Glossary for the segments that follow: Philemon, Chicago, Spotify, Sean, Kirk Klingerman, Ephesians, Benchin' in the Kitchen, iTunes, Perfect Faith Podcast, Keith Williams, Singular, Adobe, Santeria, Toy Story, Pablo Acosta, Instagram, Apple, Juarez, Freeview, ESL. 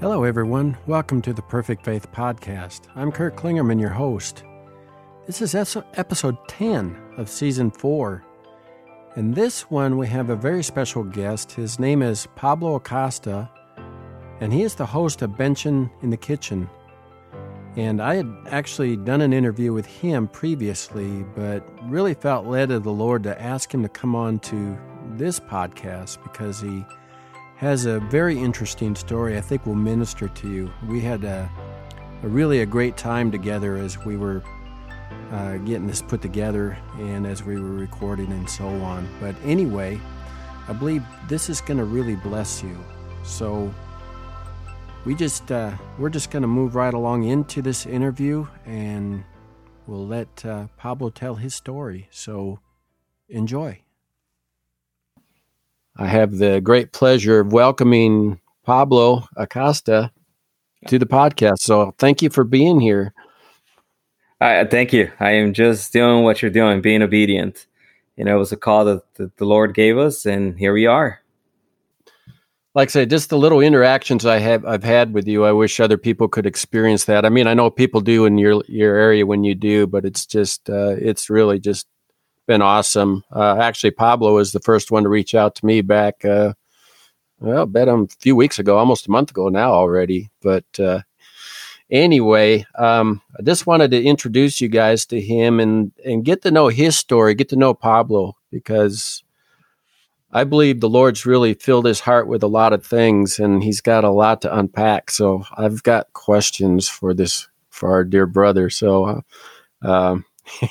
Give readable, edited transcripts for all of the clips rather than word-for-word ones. Hello, everyone. Welcome to the Perfect Faith Podcast. I'm Kirk Klingerman, your host. This is episode 10 of season 4. In this one, we have a very special guest. His name is Pablo Acosta, and he is the host of Benchin' in the Kitchen. And I had actually done an interview with him previously, but really felt led of the Lord to ask him to come on to this podcast because he has a very interesting story I think will minister to you. We had a really great time together as we were getting this put together and as we were recording and so on. But anyway, I believe this is going to really bless you. So we're just going to move right along into this interview, and we'll let Pablo tell his story. So enjoy. I have the great pleasure of welcoming Pablo Acosta to the podcast. So thank you for being here. Thank you. I am just doing what you're doing, being obedient. You know, it was a call that the Lord gave us, and here we are. Like I say, just the little interactions I've had with you, I wish other people could experience that. I mean, I know people do in your area when you do, but it's just, it's really just been awesome. Actually, Pablo was the first one to reach out to me back, a few weeks ago, almost a month ago now already. But anyway, I just wanted to introduce you guys to him and get to know his story, get to know Pablo, because I believe the Lord's really filled his heart with a lot of things, and he's got a lot to unpack. So I've got questions for our dear brother. So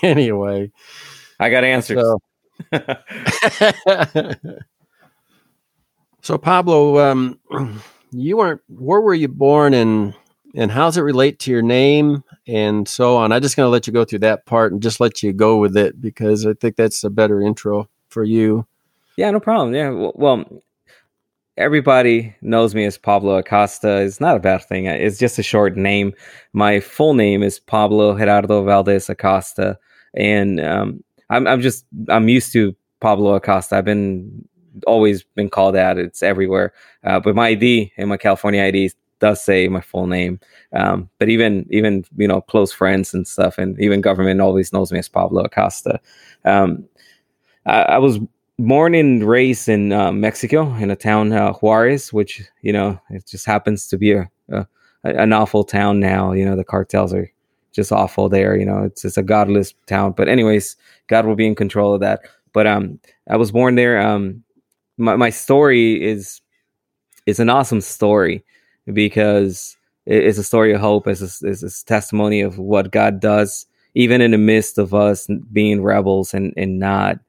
anyway, I got answers. So Pablo, where were you born, and how does it relate to your name and so on? I'm just going to let you go through that part and just let you go with it, because I think that's a better intro for you. Yeah, no problem. Yeah. Well, everybody knows me as Pablo Acosta. It's not a bad thing. It's just a short name. My full name is Pablo Gerardo Valdez Acosta. And, I'm used to Pablo Acosta. I've always been called that. It's everywhere. But my ID and my California ID does say my full name. But even, you know, close friends and stuff, and even government always knows me as Pablo Acosta. I was born and raised in Mexico, in a town, Juarez, which, you know, it just happens to be an awful town now. You know, the cartels are just awful there. You know, it's a godless town. But anyways, God will be in control of that. But I was born there. My story is an awesome story, because it's a story of hope. It's a testimony of what God does, even in the midst of us being rebels and not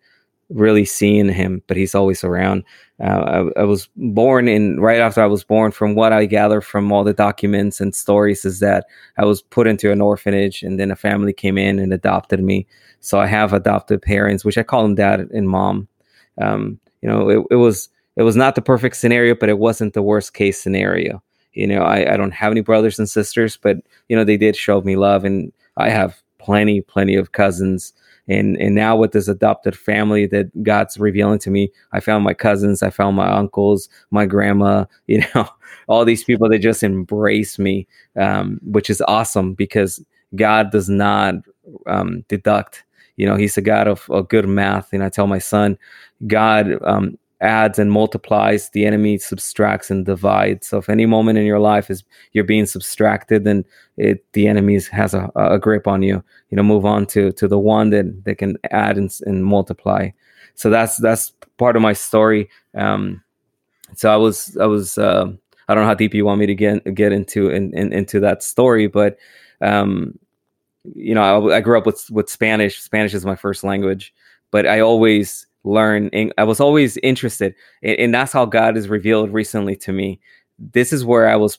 really seeing him, but he's always around. I was born in, right after I was born, from what I gather from all the documents and stories, is that I was put into an orphanage, and then a family came in and adopted me. So I have adopted parents, which I call them dad and mom. You know, it was not the perfect scenario, but it wasn't the worst case scenario. You know, I don't have any brothers and sisters, but, you know, they did show me love, and I have plenty of cousins. And now with this adopted family that God's revealing to me, I found my cousins, I found my uncles, my grandma, you know, all these people that just embrace me, which is awesome, because God does not deduct. You know, he's a God of good math. And I tell my son, God adds and multiplies, the enemy subtracts and divides. So if any moment in your life is you're being subtracted, then the enemy has a grip on you. You know, move on to the one that can add and multiply. So that's part of my story. So I was I don't know how deep you want me to get into that story, but you know, I grew up with Spanish. Spanish is my first language, but I always learn. I was always interested, and that's how God has revealed recently to me. This is where I was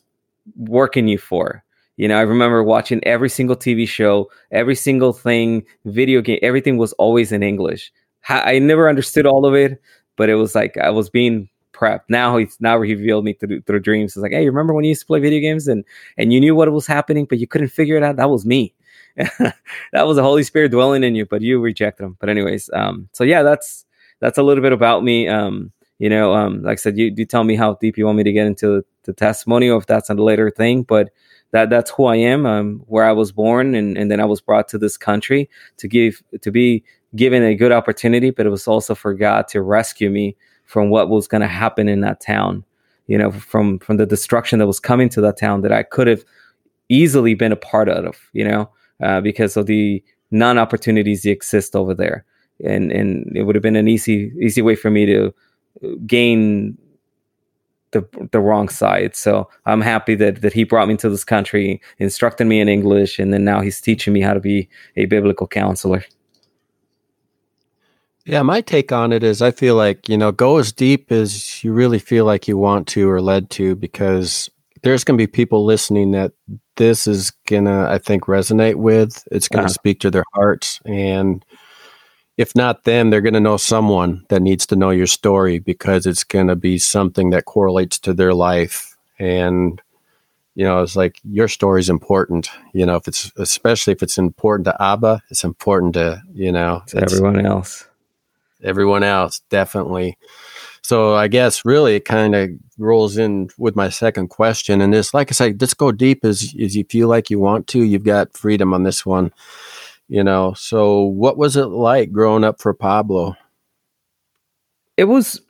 working you for. You know, I remember watching every single TV show, every single thing, video game, everything was always in English. I never understood all of it, but it was like I was being prepped. Now he's now revealed me through dreams. It's like, hey, remember when you used to play video games and you knew what was happening, but you couldn't figure it out? That was me. That was the Holy Spirit dwelling in you, but you rejected him. But anyways, so yeah, that's a little bit about me. you know, like I said, you tell me how deep you want me to get into the testimony, or if that's a later thing, but that's who I am, where I was born. And then I was brought to this country to be given a good opportunity, but it was also for God to rescue me from what was going to happen in that town, you know, from the destruction that was coming to that town that I could have easily been a part of, you know, because of the non-opportunities that exist over there. And it would have been an easy way for me to gain the wrong side. So I'm happy that he brought me to this country, instructed me in English, and then now he's teaching me how to be a biblical counselor. Yeah, my take on it is I feel like, you know, go as deep as you really feel like you want to or led to, because there's going to be people listening that this is going to, I think, resonate with. It's going to speak to their hearts. And if not them, they're going to know someone that needs to know your story, because it's going to be something that correlates to their life. And, you know, it's like your story is important. You know, especially if it's important to Abba, it's important to, you know, to everyone else. Everyone else, definitely. So I guess really it kind of rolls in with my second question. And it's like I said, just go deep as you feel like you want to. You've got freedom on this one, you know. So what was it like growing up for Pablo? It was,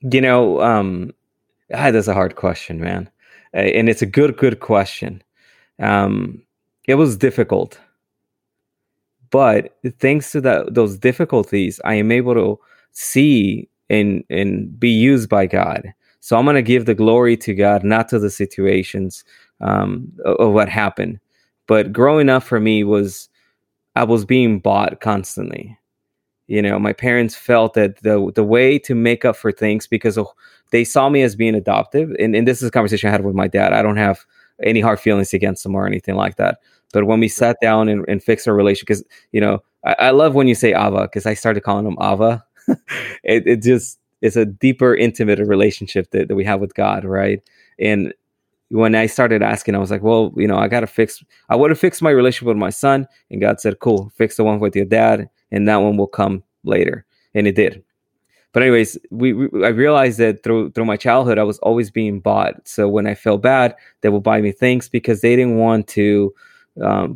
you know, that's a hard question, man. And it's a good question. It was difficult. But thanks to those difficulties, I am able to see and be used by God. So I'm going to give the glory to God, not to the situations of what happened. But growing up for me was, I was being bought constantly. You know, my parents felt that the way to make up for things, because they saw me as being adoptive. And this is a conversation I had with my dad. I don't have any hard feelings against him or anything like that. But when we sat down and fixed our relationship, because, you know, I love when you say Ava, because I started calling him Ava. It's a deeper, intimate relationship that we have with God, right? And when I started asking, I was like, well, you know, I want to fix my relationship with my son. And God said, cool, fix the one with your dad, and that one will come later. And it did. But anyways, I realized that through my childhood, I was always being bought. So when I felt bad, they would buy me things, because they didn't want to,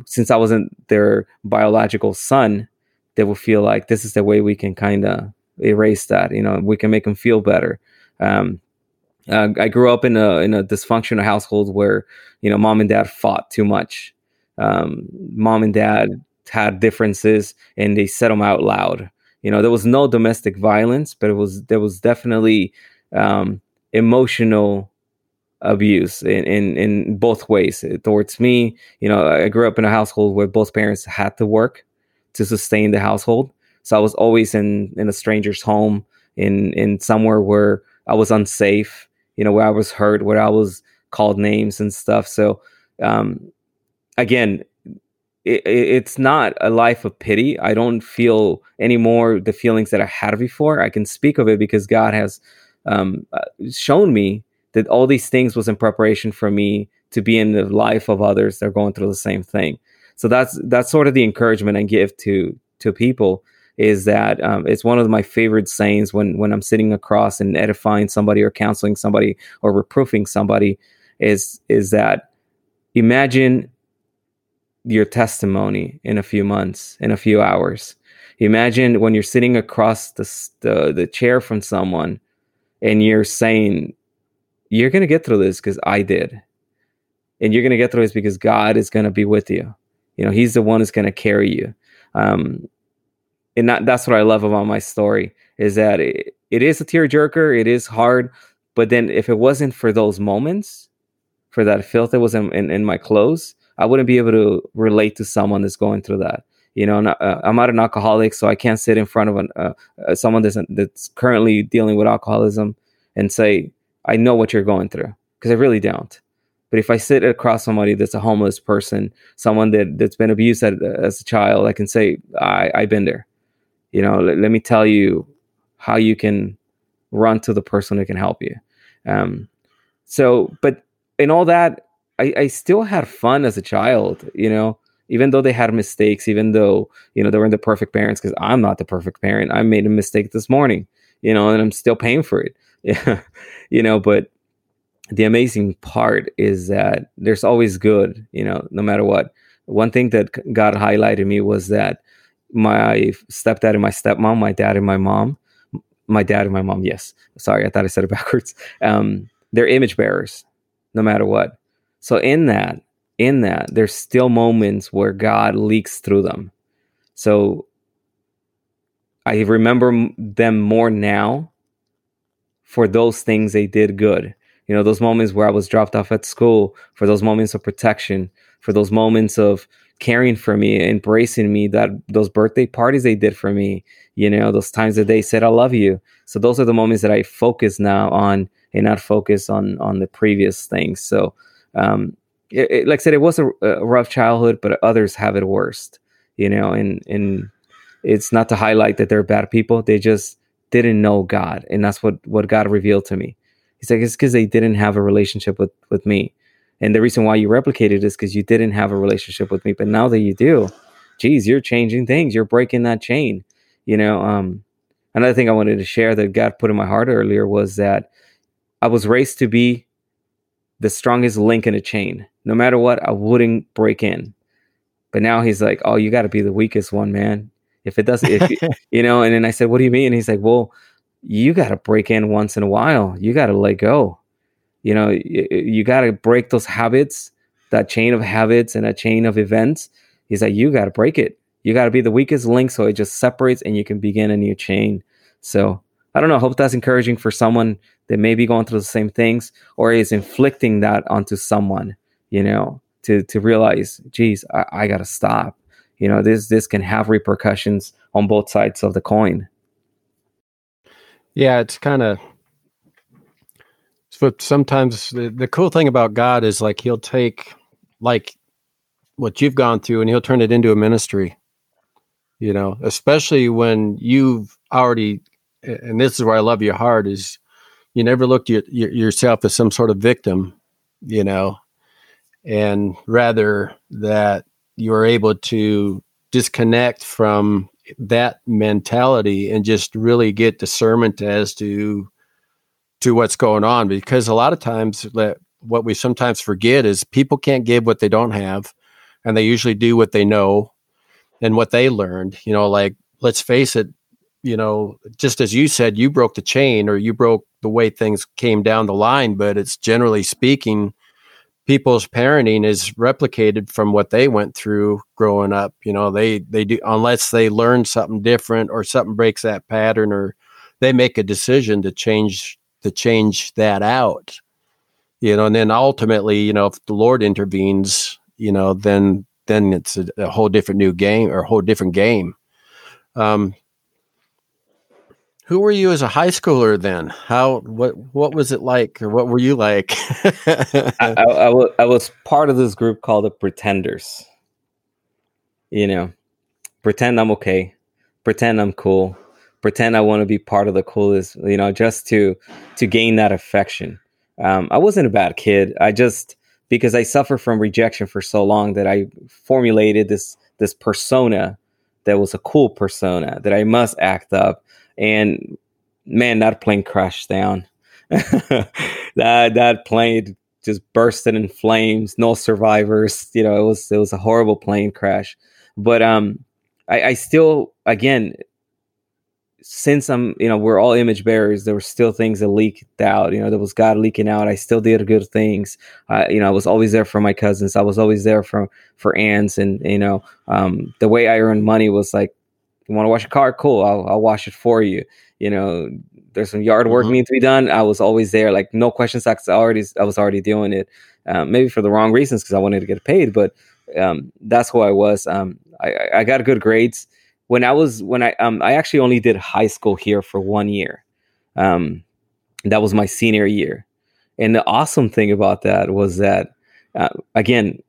since I wasn't their biological son, they will feel like this is the way we can kind of erase that, you know, we can make them feel better. I grew up in a dysfunctional household where, you know, mom and dad fought too much. Mom and dad had differences and they said them out loud. You know, there was no domestic violence, but there was definitely emotional abuse in both ways towards me. You know, I grew up in a household where both parents had to work to sustain the household. So I was always in a stranger's home, in somewhere where I was unsafe, you know, where I was hurt, where I was called names and stuff. So again, it's not a life of pity. I don't feel anymore the feelings that I had before. I can speak of it because God has shown me that all these things was in preparation for me to be in the life of others that are going through the same thing. So that's sort of the encouragement I give to people, is that it's one of my favorite sayings when I'm sitting across and edifying somebody or counseling somebody or reproofing somebody is that imagine your testimony in a few months, in a few hours. Imagine when you're sitting across the chair from someone and you're saying, you're going to get through this because I did. And you're going to get through this because God is going to be with you. You know, he's the one who's going to carry you. That's what I love about my story, is that it is a tearjerker. It is hard. But then if it wasn't for those moments, for that filth that was in my clothes, I wouldn't be able to relate to someone that's going through that. You know, I'm not an alcoholic, so I can't sit in front of someone that's currently dealing with alcoholism and say, I know what you're going through, because I really don't. But if I sit across somebody that's a homeless person, someone that's been abused as a child, I can say, I've been there. You know, let me tell you how you can run to the person who can help you. So, but in all that, I still had fun as a child, you know, even though they had mistakes, even though, you know, they weren't the perfect parents, because I'm not the perfect parent. I made a mistake this morning. you know, and I'm still paying for it. Yeah, you know, but the amazing part is that there's always good, you know, no matter what. One thing that God highlighted me was that my stepdad and my stepmom, my dad and my mom, yes. Sorry, I thought I said it backwards. They're image bearers, no matter what. So in that, there's still moments where God leaks through them. So I remember them more now for those things they did good. You know, those moments where I was dropped off at school, for those moments of protection, for those moments of caring for me, embracing me, that those birthday parties they did for me, you know, those times that they said, I love you. So those are the moments that I focus now on and not focus on the previous things. So like I said, it was a rough childhood, but others have it worse, you know, and it's not to highlight that they're bad people. They just didn't know God. And that's what God revealed to me. He's like, it's because they didn't have a relationship with me. And the reason why you replicated is because you didn't have a relationship with me. But now that you do, geez, you're changing things. You're breaking that chain. You know, another thing I wanted to share that God put in my heart earlier was that I was raised to be the strongest link in a chain. No matter what, I wouldn't break in. But now he's like, oh, you got to be the weakest one, man. If it doesn't, you know, and then I said, what do you mean? And he's like, well, you got to break in once in a while. You got to let go. You know, you got to break those habits, that chain of habits and a chain of events. He's like, you got to break it. You got to be the weakest link. So it just separates and you can begin a new chain. So I don't know. I hope that's encouraging for someone that may be going through the same things or is inflicting that onto someone, you know, to realize, geez, I got to stop. You know, this can have repercussions on both sides of the coin. Yeah, it's kind of, but sometimes the cool thing about God is like, he'll take like what you've gone through and he'll turn it into a ministry, you know, especially when you've already, and this is where I love your heart is you never looked at yourself as some sort of victim, you know, and rather that you are able to disconnect from that mentality and just really get discernment as to what's going on, because a lot of times what we sometimes forget is people can't give what they don't have, and they usually do what they know and what they learned, you know, like, let's face it, you know, just as you said, you broke the chain or you broke the way things came down the line, but it's generally speaking, people's parenting is replicated from what they went through growing up. You know, they do, unless they learn something different or something breaks that pattern or they make a decision to change that out, you know, and then ultimately, you know, if the Lord intervenes, you know, then it's a whole different new game or a whole different game. Who were you as a high schooler then? What was it like, or what were you like? I was part of this group called the Pretenders. You know, pretend I'm okay, pretend I'm cool. Pretend I want to be part of the coolest, you know, just to gain that affection. I wasn't a bad kid. I just, because I suffered from rejection for so long that I formulated this persona that was a cool persona that I must act up. And man, that plane crashed down. That plane just bursted in flames. No survivors. You know, it was a horrible plane crash. But I still, again, since I'm, you know, we're all image bearers, there were still things that leaked out, you know, there was God leaking out. I still did good things. You know, I was always there for my cousins. I was always there for aunts. And, you know, the way I earned money was like, you want to wash a car? Cool. I'll wash it for you. You know, there's some yard work needs to be done. I was always there. Like no questions asked. I was already doing it. Maybe for the wrong reasons, cause I wanted to get paid, but, that's who I was. I got good grades. When I actually only did high school here for 1 year. That was my senior year. And the awesome thing about that was that, again,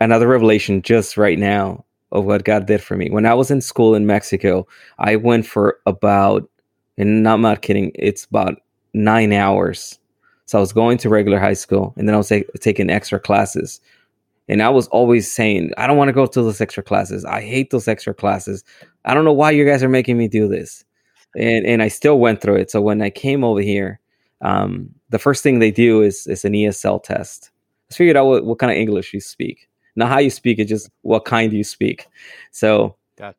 another revelation just right now of what God did for me. When I was in school in Mexico, I went for about, and I'm not kidding, it's about 9 hours. So I was going to regular high school and then I was taking extra classes. And I was always saying, I don't want to go to those extra classes. I hate those extra classes. I don't know why you guys are making me do this. And I still went through it. So when I came over here, the first thing they do is an ESL test. Let's figure out what kind of English you speak. Not how you speak, it's just what kind you speak. So gotcha.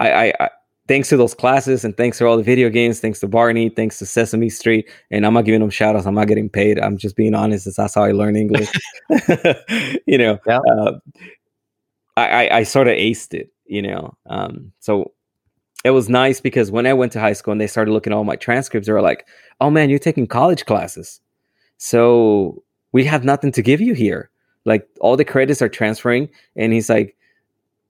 I thanks to those classes and thanks to all the video games, thanks to Barney, thanks to Sesame Street. And I'm not giving them shout outs. I'm not getting paid. I'm just being honest. That's how I learn English. You know, yeah. I sort of aced it, you know. So it was nice because when I went to high school and they started looking at all my transcripts, they were like, oh, man, you're taking college classes. So we have nothing to give you here. Like all the credits are transferring. And he's like,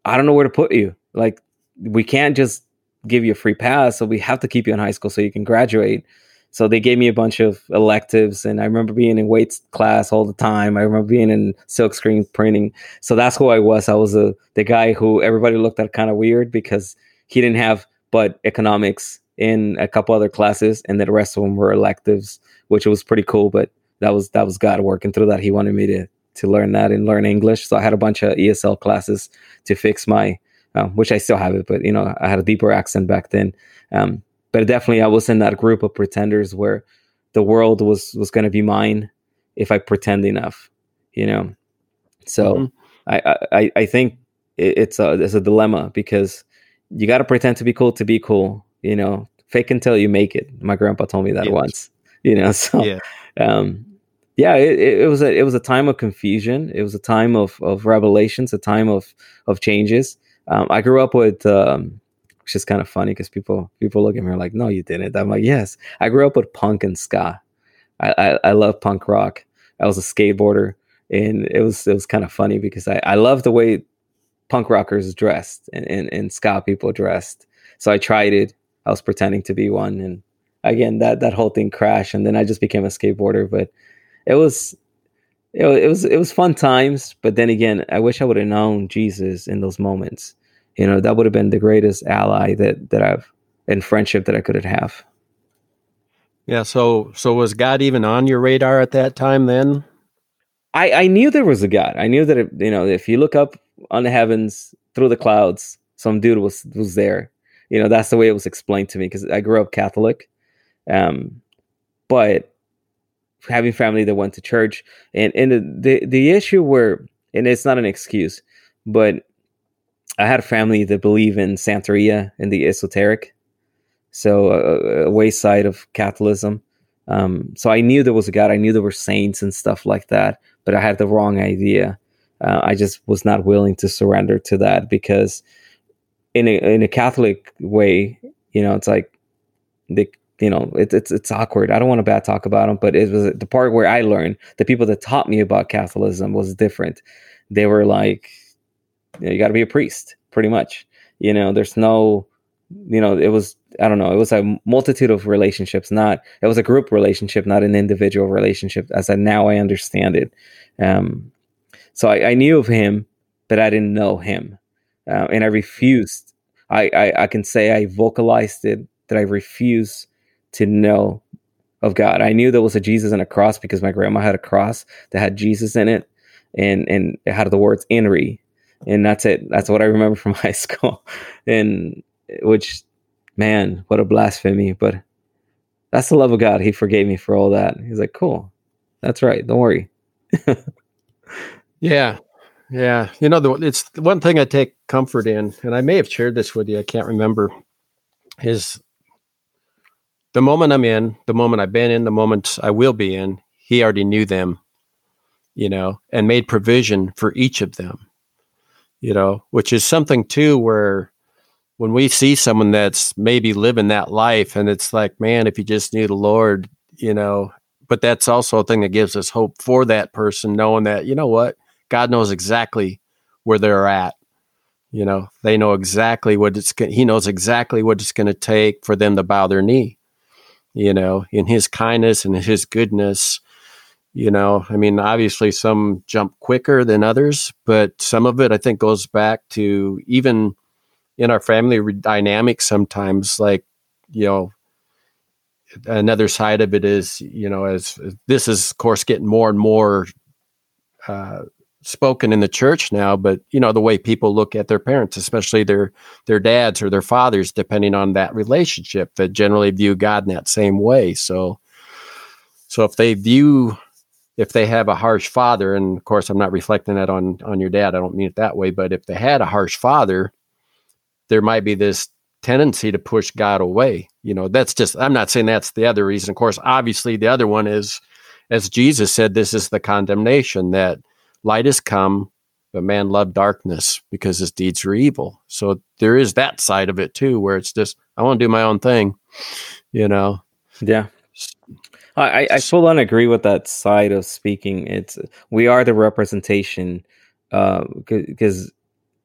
I don't know where to put you. Like we can't just give you a free pass. So we have to keep you in high school so you can graduate. So they gave me a bunch of electives. And I remember being in weights class all the time. I remember being in silkscreen printing. So that's who I was. I was the guy who everybody looked at kind of weird because he didn't have but economics in a couple other classes. And then the rest of them were electives, which was pretty cool. But that was God working through that. He wanted me to learn that and learn English. So I had a bunch of ESL classes to fix my, which I still have it, but, you know, I had a deeper accent back then. But definitely I was in that group of pretenders where the world was going to be mine if I pretend enough, you know? So mm-hmm. I think it's a dilemma because you got to pretend to be cool, you know, fake until you make it. My grandpa told me that once, you know, so, yeah. It was a time of confusion. It was a time of revelations, a time of changes. I grew up with, which is kind of funny because people look at me like, no, you didn't. I'm like, yes, I grew up with punk and ska. I love punk rock. I was a skateboarder and it was kind of funny because I love the way punk rockers dressed and ska people dressed. So I tried it. I was pretending to be one. And again, that whole thing crashed. And then I just became a skateboarder, but it was fun times. But then again, I wish I would have known Jesus in those moments. You know, that would have been the greatest ally that I've in friendship that I could have. Yeah. So was God even on your radar at that time then? I knew there was a God. I knew that, you know, if you look up on the heavens through the clouds, some dude was there. You know, that's the way it was explained to me because I grew up Catholic. But having family that went to church and the issue where, and it's not an excuse, but I had a family that believe in Santeria and the esoteric. So a wayside of Catholicism. So I knew there was a God. I knew there were saints and stuff like that, but I had the wrong idea. I just was not willing to surrender to that because in a Catholic way, you know, it's like it's awkward. I don't want to bad talk about them, but it was the part where I learned the people that taught me about Catholicism was different. They were like, you know, you got to be a priest pretty much, you know, there's no, you know, it was, I don't know. It was a multitude of relationships, it was a group relationship, not an individual relationship as I now I understand it. So I knew of him, but I didn't know him. And I refused. I can say I vocalized it, that I refused to know of God. I knew there was a Jesus and a cross because my grandma had a cross that had Jesus in it and it had the words Henry. And that's it. That's what I remember from high school. And which, man, what a blasphemy. But that's the love of God. He forgave me for all that. He's like, cool. That's right. Don't worry. Yeah. Yeah. You know, it's the one thing I take comfort in, and I may have shared this with you. I can't remember. Is the moment I'm in, the moment I've been in, the moment I will be in, he already knew them, you know, and made provision for each of them, you know, which is something too, where when we see someone that's maybe living that life and it's like, man, if you just knew the Lord, you know, but that's also a thing that gives us hope for that person, knowing that, you know what, God knows exactly where they're at. You know, they know exactly he knows exactly what it's going to take for them to bow their knee, you know, in his kindness and his goodness. You know, I mean, obviously some jump quicker than others, but some of it, I think, goes back to even in our family dynamics sometimes, like, you know, another side of it is, you know, as this is, of course, getting more and more spoken in the church now, but you know, the way people look at their parents, especially their dads or their fathers, depending on that relationship, that generally view God in that same way. So if they have a harsh father, and of course I'm not reflecting that on your dad, I don't mean it that way, but if they had a harsh father, there might be this tendency to push God away. You know, that's just, I'm not saying that's the other reason. Of course, obviously the other one is, as Jesus said, this is the condemnation, that light has come, but man loved darkness because his deeds were evil. So there is that side of it too, where it's just, I want to do my own thing, you know? Yeah. I full on agree with that side of speaking. It's, we are the representation, because,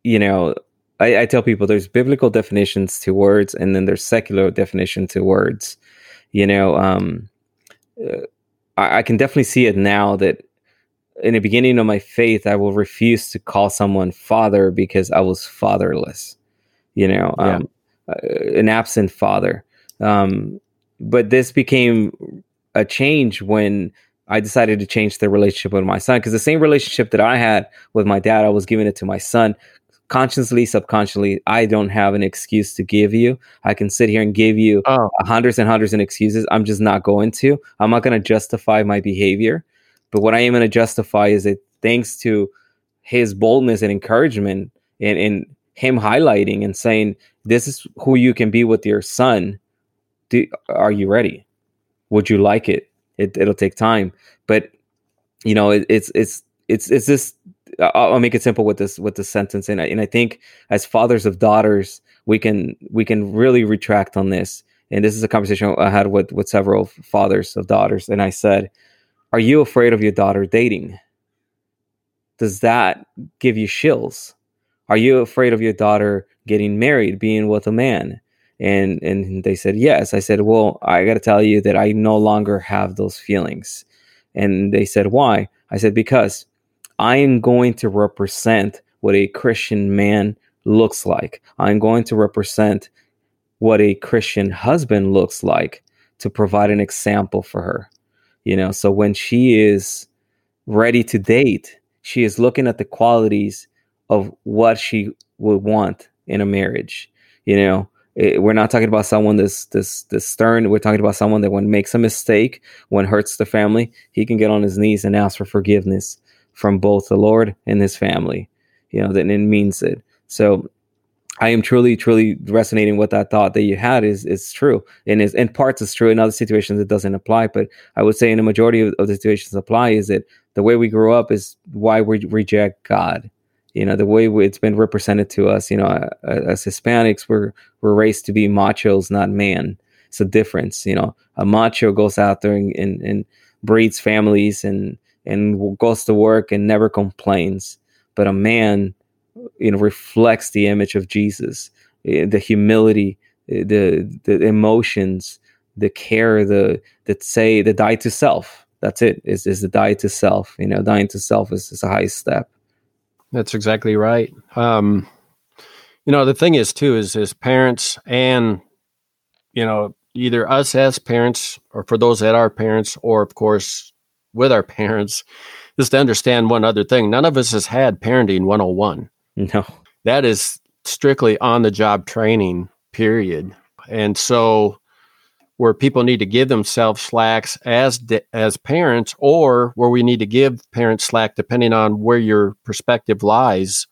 you know, I tell people there's biblical definitions to words, and then there's secular definition to words. You know, I can definitely see it now that in the beginning of my faith, I will refuse to call someone father because I was fatherless, you know, an absent father. But this became a change when I decided to change the relationship with my son, because the same relationship that I had with my dad, I was giving it to my son. Consciously, subconsciously, I don't have an excuse to give you. I can sit here and give you hundreds and hundreds of excuses. I'm just not going to. I'm not going to justify my behavior. But what I am going to justify is that thanks to his boldness and encouragement, and him highlighting and saying, this is who you can be with your son. Are you ready? Would you like it? It'll take time. But, you know, it's this. I'll make it simple with this sentence, and I think as fathers of daughters, we can really retract on this. And this is a conversation I had with several fathers of daughters, and I said, "Are you afraid of your daughter dating? Does that give you chills? Are you afraid of your daughter getting married, being with a man?" And they said yes. I said, "Well, I got to tell you that I no longer have those feelings." And they said, "Why?" I said, "Because I am going to represent what a Christian man looks like. I'm going to represent what a Christian husband looks like, to provide an example for her." You know, so when she is ready to date, she is looking at the qualities of what she would want in a marriage. You know, we're not talking about someone this stern. We're talking about someone that when makes a mistake, when hurts the family, he can get on his knees and ask for forgiveness from both the Lord and his family. You know, then it means it. So I am truly, truly resonating with that thought that you had. Is true. And is in parts it's true. In other situations it doesn't apply. But I would say in the majority of the situations apply, is that the way we grew up is why we reject God. You know, the way it's been represented to us, you know, as Hispanics, we're raised to be machos, not man. It's a difference. You know, a macho goes out there and breeds families and goes to work and never complains. But a man, you know, reflects the image of Jesus, the humility, the emotions, the care, the die to self. That's it. Is the die to self. You know, dying to self is a high step. That's exactly right. You know, the thing is too, is as parents, and, you know, either us as parents, or for those that are parents, or of course, with our parents, is to understand one other thing. None of us has had parenting 101. No. That is strictly on-the-job training, period. And so where people need to give themselves slacks as parents, or where we need to give parents slack, depending on where your perspective lies,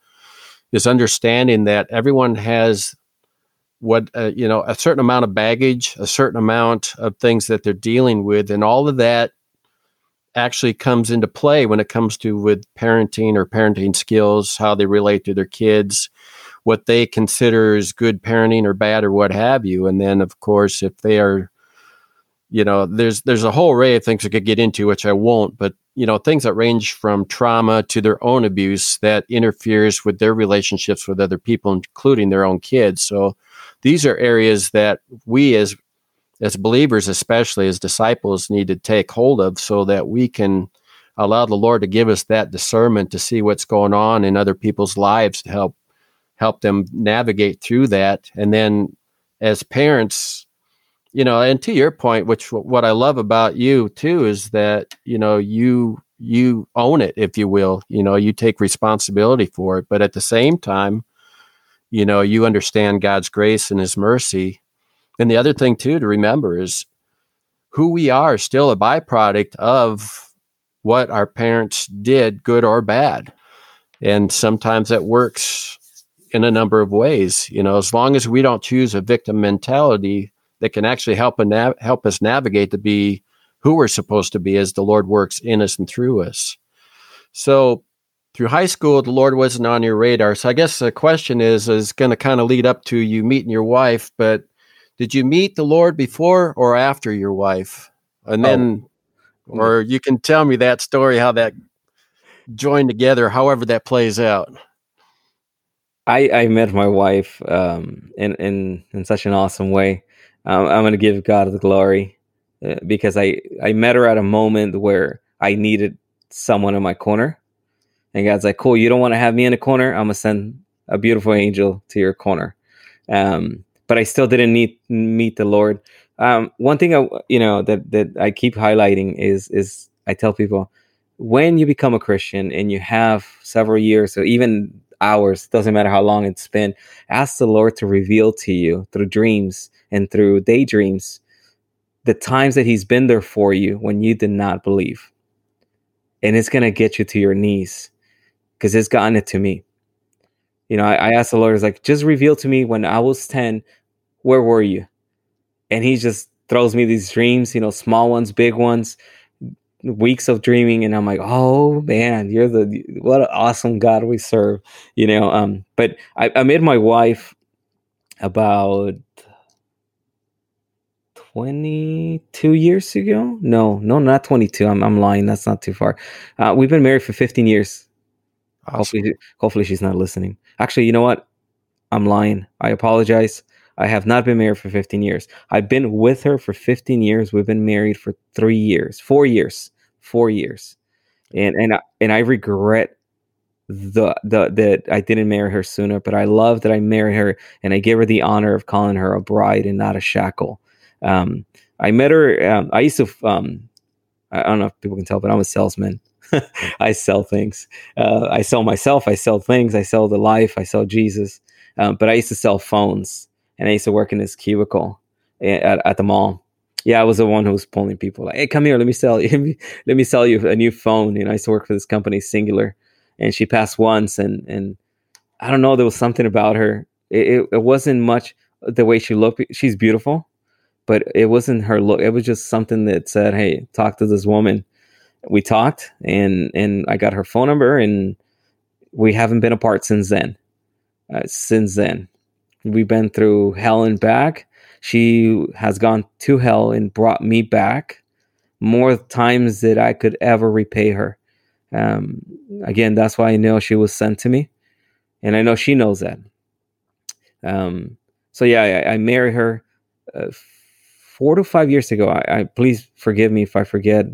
is understanding that everyone has a certain amount of baggage, a certain amount of things that they're dealing with, and all of that actually comes into play when it comes to with parenting or parenting skills, how they relate to their kids, what they consider is good parenting or bad or what have you. And then of course, if they are, you know, there's a whole array of things I could get into, which I won't, but you know, things that range from trauma to their own abuse that interferes with their relationships with other people, including their own kids. So these are areas that we as believers, especially as disciples, need to take hold of, so that we can allow the Lord to give us that discernment to see what's going on in other people's lives, to help them navigate through that. And then as parents, you know, and to your point, what I love about you too, is that, you know, you you own it, if you will. You know, you take responsibility for it. But at the same time, you know, you understand God's grace and his mercy. And the other thing, too, to remember is who we are is still a byproduct of what our parents did, good or bad. And sometimes that works in a number of ways. You know, as long as we don't choose a victim mentality that can actually help us navigate to be who we're supposed to be as the Lord works in us and through us. So through high school, the Lord wasn't on your radar. So I guess the question is going to kind of lead up to you meeting your wife, but did you meet the Lord before or after your wife? And then, or you can tell me that story, how that joined together, however that plays out. I met my wife in such an awesome way. I'm going to give God the glory because I met her at a moment where I needed someone in my corner. And God's like, cool, you don't want to have me in a corner? I'm going to send a beautiful angel to your corner. But I still didn't meet the Lord. One thing that I keep highlighting is I tell people, when you become a Christian and you have several years or even hours, doesn't matter how long it's been, ask the Lord to reveal to you through dreams and through daydreams the times that he's been there for you when you did not believe. And it's going to get you to your knees because it's gotten it to me. You know, I asked the Lord, it's like, just reveal to me when I was 10, where were you? And he just throws me these dreams, you know, small ones, big ones, weeks of dreaming. And I'm like, oh man, what an awesome God we serve, you know? But I met my wife about 22 years ago. No, not 22. I'm lying. That's not too far. We've been married for 15 years. Hopefully she's not listening. Actually, you know what? I'm lying. I apologize. I have not been married for 15 years. I've been with her for 15 years. We've been married for 4 years. And I regret that I didn't marry her sooner, but I love that I married her and I gave her the honor of calling her a bride and not a shackle. I met her. I used to, I don't know if people can tell, but I'm a salesman. I sell things. I sell myself. I sell things. I sell the life. I sell Jesus. But I used to sell phones, and I used to work in this cubicle at the mall. Yeah, I was the one who was pulling people like, "Hey, come here. Let me sell you a new phone." And I used to work for this company, Singular. And she passed once, and I don't know. There was something about her. It wasn't much the way she looked. She's beautiful, but it wasn't her look. It was just something that said, "Hey, talk to this woman." We talked and I got her phone number, and we haven't been apart since then. We've been through hell and back. She has gone to hell and brought me back more times than I could ever repay her. Again, that's why I know she was sent to me, and I know she knows that. So yeah, I married her 4 to 5 years ago. I please forgive me if I forget.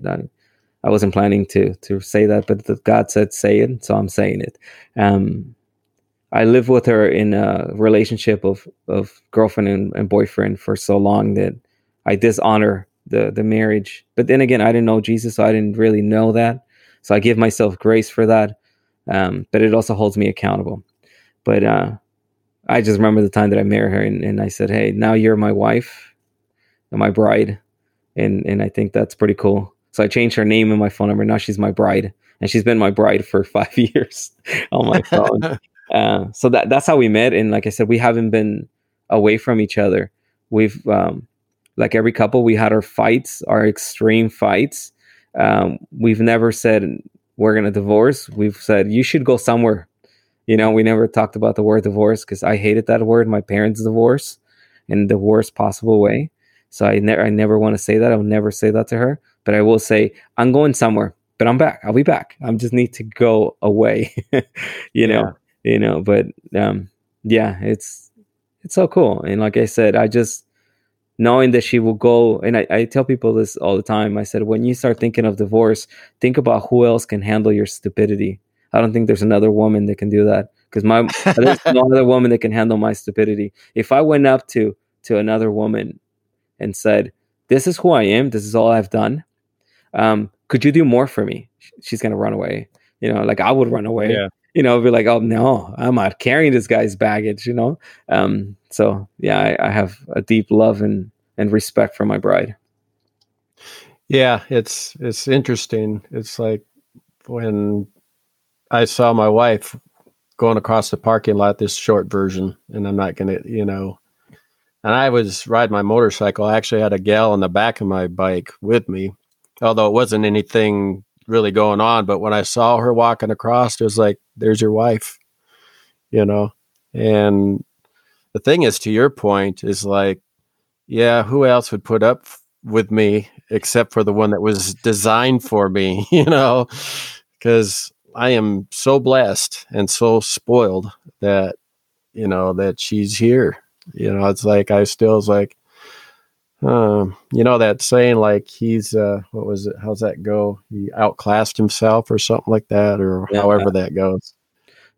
I wasn't planning to say that, but God said, say it. So I'm saying it. I lived with her in a relationship of girlfriend and boyfriend for so long that I dishonor the marriage. But then again, I didn't know Jesus, so I didn't really know that. So I give myself grace for that. But it also holds me accountable. But I just remember the time that I married her, and I said, "Hey, now you're my wife and my bride." And I think that's pretty cool. So I changed her name and my phone number. Now she's my bride, and she's been my bride for 5 years on my phone. So that's how we met. And like I said, we haven't been away from each other. We've, like every couple, we had our fights, our extreme fights. We've never said we're going to divorce. We've said you should go somewhere. You know, we never talked about the word divorce because I hated that word. My parents divorced in the worst possible way. So I never want to say that. I'll never say that to her. But I will say, I'm going somewhere, but I'm back. I'll be back. I just need to go away, you know, but yeah, it's so cool. And like I said, I just knowing that she will go. And I tell people this all the time. I said, when you start thinking of divorce, think about who else can handle your stupidity. I don't think there's another woman that can do that because there's no other woman that can handle my stupidity. If I went up to another woman and said, "This is who I am. This is all I've done. could you do more for me? She's going to run away. You know, like I would run away, yeah. You know, be like, oh no, I'm not carrying this guy's baggage, you know? So yeah, I have a deep love and respect for my bride. Yeah. It's interesting. It's like when I saw my wife going across the parking lot, this short version, and I'm not going to, you know, and I was riding my motorcycle. I actually had a gal on the back of my bike with me, although it wasn't anything really going on. But when I saw her walking across, it was like, there's your wife, you know? And the thing is, to your point, is like, yeah, who else would put up with me except for the one that was designed for me, you know? Because I am so blessed and so spoiled that, you know, that she's here. You know, it's like, I still was like, you know, that saying, like, he's, what was it? How's that go? He outclassed himself or something like that, or yeah, however that goes.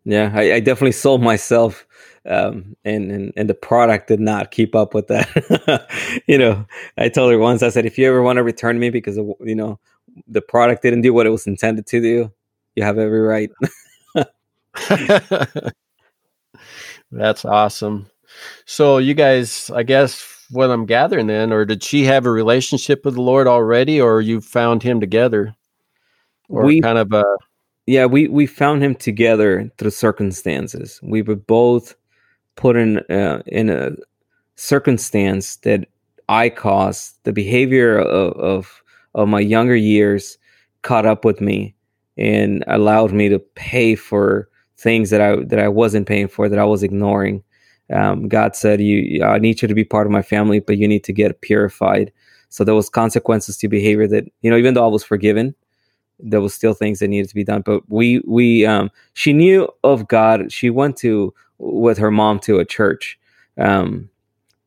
Yeah. I definitely sold myself. And the product did not keep up with that. You know, I told her once, I said, if you ever want to return me because, you know, the product didn't do what it was intended to do, you have every right. That's awesome. So you guys, I guess what I'm gathering then, or did she have a relationship with the Lord already, or you found him together? Or we found him together through circumstances. We were both put in a circumstance that I caused. The behavior of my younger years caught up with me and allowed me to pay for things that I wasn't paying for, that I was ignoring. God said, I need you to be part of my family, but you need to get purified. So there was consequences to behavior that, you know, even though I was forgiven, there was still things that needed to be done. But we she knew of God. She went with her mom to a church. But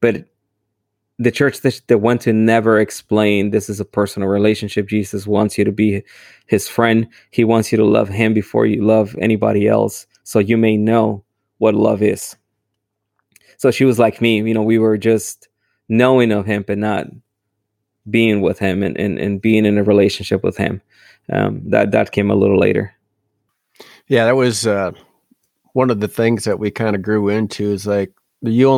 the church that went to never explained, this is a personal relationship. Jesus wants you to be his friend. He wants you to love him before you love anybody else, so you may know what love is. So she was like me, you know, we were just knowing of him, but not being with him and being in a relationship with him. That came a little later. Yeah, that was one of the things that we kind of grew into, is like, you're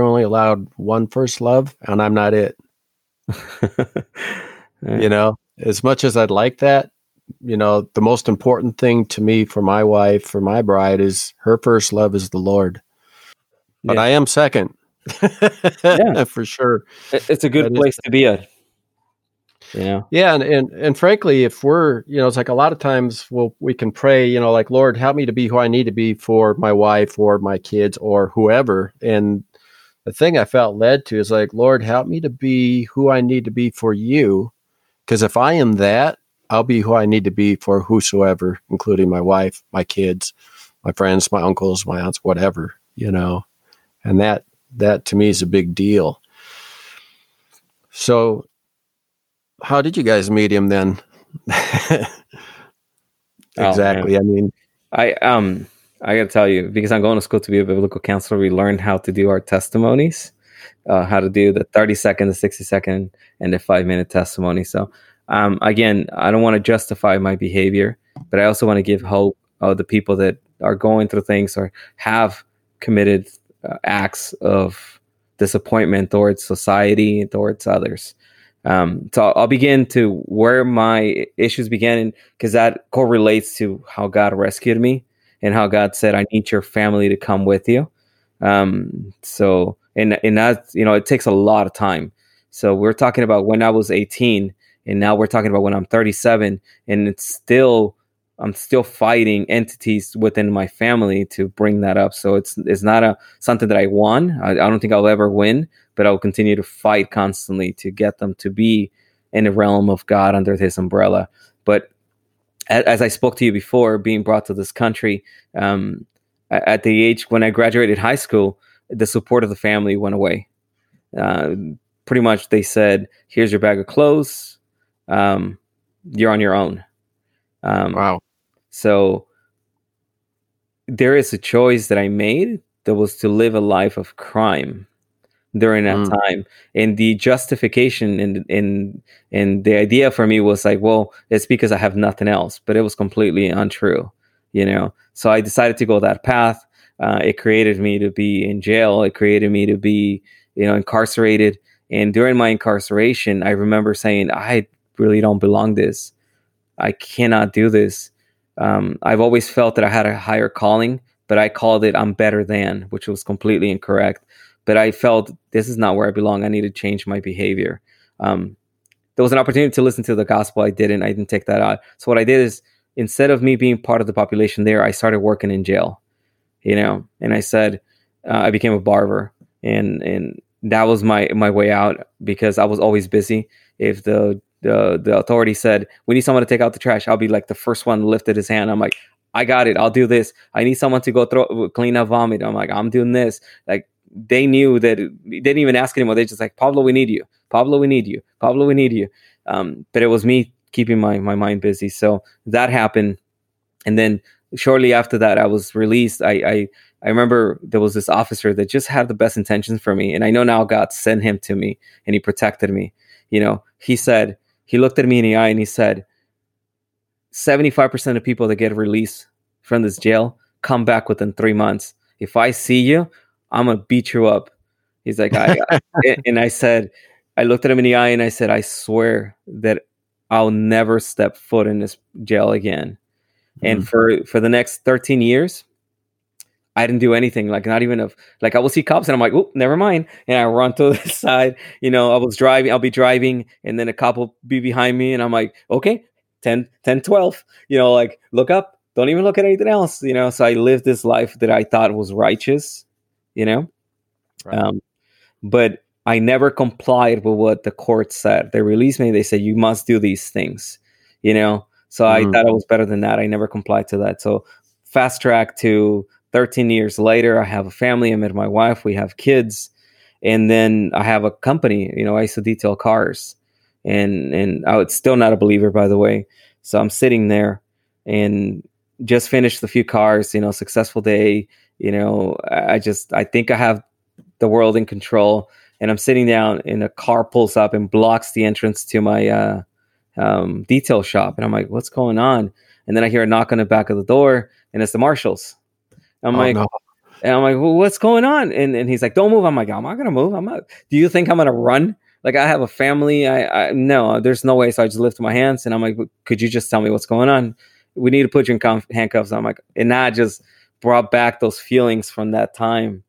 only allowed one first love, and I'm not it. You know, as much as I'd like that, you know, the most important thing to me, for my wife, for my bride, is her first love is the Lord. But yeah. I am second. Yeah. For sure. It's a good place to be at. You know? Yeah. And frankly, if we're, you know, it's like a lot of times we can pray, you know, like, Lord, help me to be who I need to be for my wife or my kids or whoever. And the thing I felt led to is like, Lord, help me to be who I need to be for you. Because if I am that, I'll be who I need to be for whosoever, including my wife, my kids, my friends, my uncles, my aunts, whatever, you know. And that to me is a big deal. So how did you guys meet him then? Exactly. Oh, I mean, I got to tell you, because I'm going to school to be a biblical counselor, we learned how to do our testimonies, how to do the 30-second, the 60-second, and the 5-minute testimony. So again, I don't want to justify my behavior, but I also want to give hope of the people that are going through things or have committed acts of disappointment towards society and towards others. So I'll begin to where my issues began, because that correlates to how God rescued me and how God said, I need your family to come with you. So, and that, you know, it takes a lot of time. So we're talking about when I was 18, and now we're talking about when I'm 37, and I'm still fighting entities within my family to bring that up. So it's not something that I won. I don't think I'll ever win, but I'll continue to fight constantly to get them to be in the realm of God under his umbrella. But as I spoke to you before, being brought to this country, at the age when I graduated high school, the support of the family went away. Pretty much they said, here's your bag of clothes. You're on your own. Wow. So there is a choice that I made that was to live a life of crime, during that time. And the justification and the idea for me was like, well, it's because I have nothing else, but it was completely untrue, you know? So I decided to go that path. It created me to be in jail. It created me to be, you know, incarcerated. And during my incarceration, I remember saying, I really don't belong this. I cannot do this. I've always felt that I had a higher calling, but I called it I'm better than, which was completely incorrect. But I felt this is not where I belong. I need to change my behavior. There was an opportunity to listen to the gospel. I didn't take that out. So what I did is, instead of me being part of the population there, I started working in jail, you know, and I said, I became a barber, and that was my way out, because I was always busy. If the authority said, we need someone to take out the trash, I'll be like the first one lifted his hand. I'm like, I got it. I'll do this. I need someone to go clean up vomit. I'm like, I'm doing this. Like, they knew that they didn't even ask anymore. They just like, Pablo, we need you. Pablo, we need you. Pablo, we need you. But it was me keeping my mind busy. So that happened. And then shortly after that, I was released. I remember there was this officer that just had the best intentions for me. And I know now God sent him to me and he protected me. You know, he looked at me in the eye and he said, 75% of people that get released from this jail come back within 3 months. If I see you, I'm going to beat you up. He's like, and I said, I looked at him in the eye and I said, I swear that I'll never step foot in this jail again. Mm-hmm. And for the next 13 years, I didn't do anything. Like, not even I will see cops and I'm like, oh, never mind. And I run to the side, you know, I'll be driving. And then a cop will be behind me and I'm like, okay, 10, 12, you know, like, look up, don't even look at anything else, you know? So I lived this life that I thought was righteous, you know, right. But I never complied with what the court said. They released me. They said, you must do these things, you know? So I thought I was better than that. I never complied to that. So fast track to 13 years later, I have a family. I met my wife. We have kids. And then I have a company, you know, I used to detail cars, and I was still not a believer, by the way. So I'm sitting there and just finished a few cars, you know, successful day. You know, I think I have the world in control, and I'm sitting down and a car pulls up and blocks the entrance to my detail shop. And I'm like, what's going on? And then I hear a knock on the back of the door, and it's the marshals. I'm like, well, what's going on? And he's like, don't move. I'm like, I'm not going to move. I'm not. Do you think I'm going to run? Like, I have a family. No, there's no way. So I just lift my hands and I'm like, could you just tell me what's going on? We need to put you in handcuffs. I'm like, and I just brought back those feelings from that time.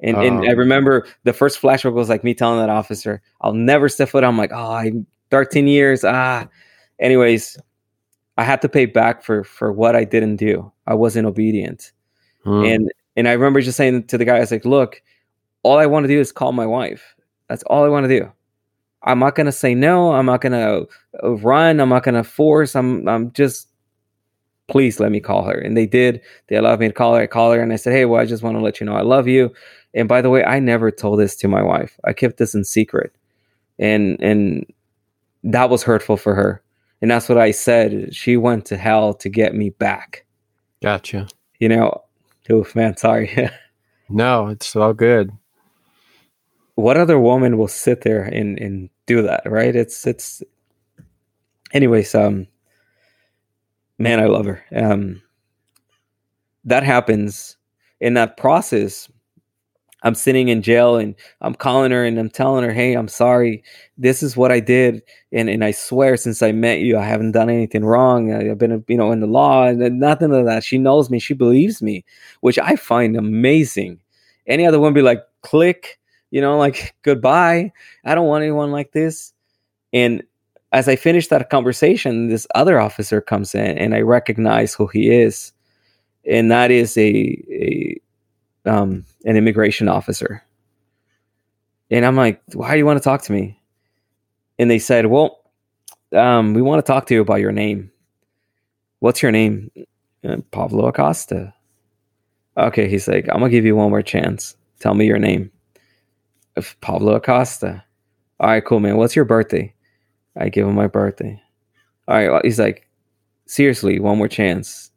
And I remember the first flashback was like me telling that officer, I'll never step foot. I'm like, I'm 13 years. Anyways, I had to pay back for what I didn't do. I wasn't obedient. And I remember just saying to the guy, I was like, look, all I want to do is call my wife. That's all I want to do. I'm not going to say no. I'm not going to run. I'm not going to force. I'm just, please let me call her. And they did. They allowed me to call her. I called her and I said, hey, well, I just want to let you know I love you. And by the way, I never told this to my wife. I kept this in secret. And that was hurtful for her. And that's what I said. She went to hell to get me back. Gotcha. You know, oof, man, sorry. No, it's all good. What other woman will sit there and do that, right? It's. Anyways, man, I love her. That happens. In that process, I'm sitting in jail and I'm calling her and I'm telling her, hey, I'm sorry. This is what I did. And I swear since I met you, I haven't done anything wrong. I've been, you know, in the law and nothing of that. She knows me. She believes me, which I find amazing. Any other one be like, click, you know, like, goodbye. I don't want anyone like this. And as I finish that conversation, this other officer comes in and I recognize who he is. And that is an immigration officer. And I'm like, why do you want to talk to me? And they said, well, we want to talk to you about your name. What's your name? And Pablo Acosta. Okay. He's like, I'm going to give you one more chance. Tell me your name. Pablo Acosta. All right, cool, man. What's your birthday? I give him my birthday. All right. Well, he's like, seriously, one more chance.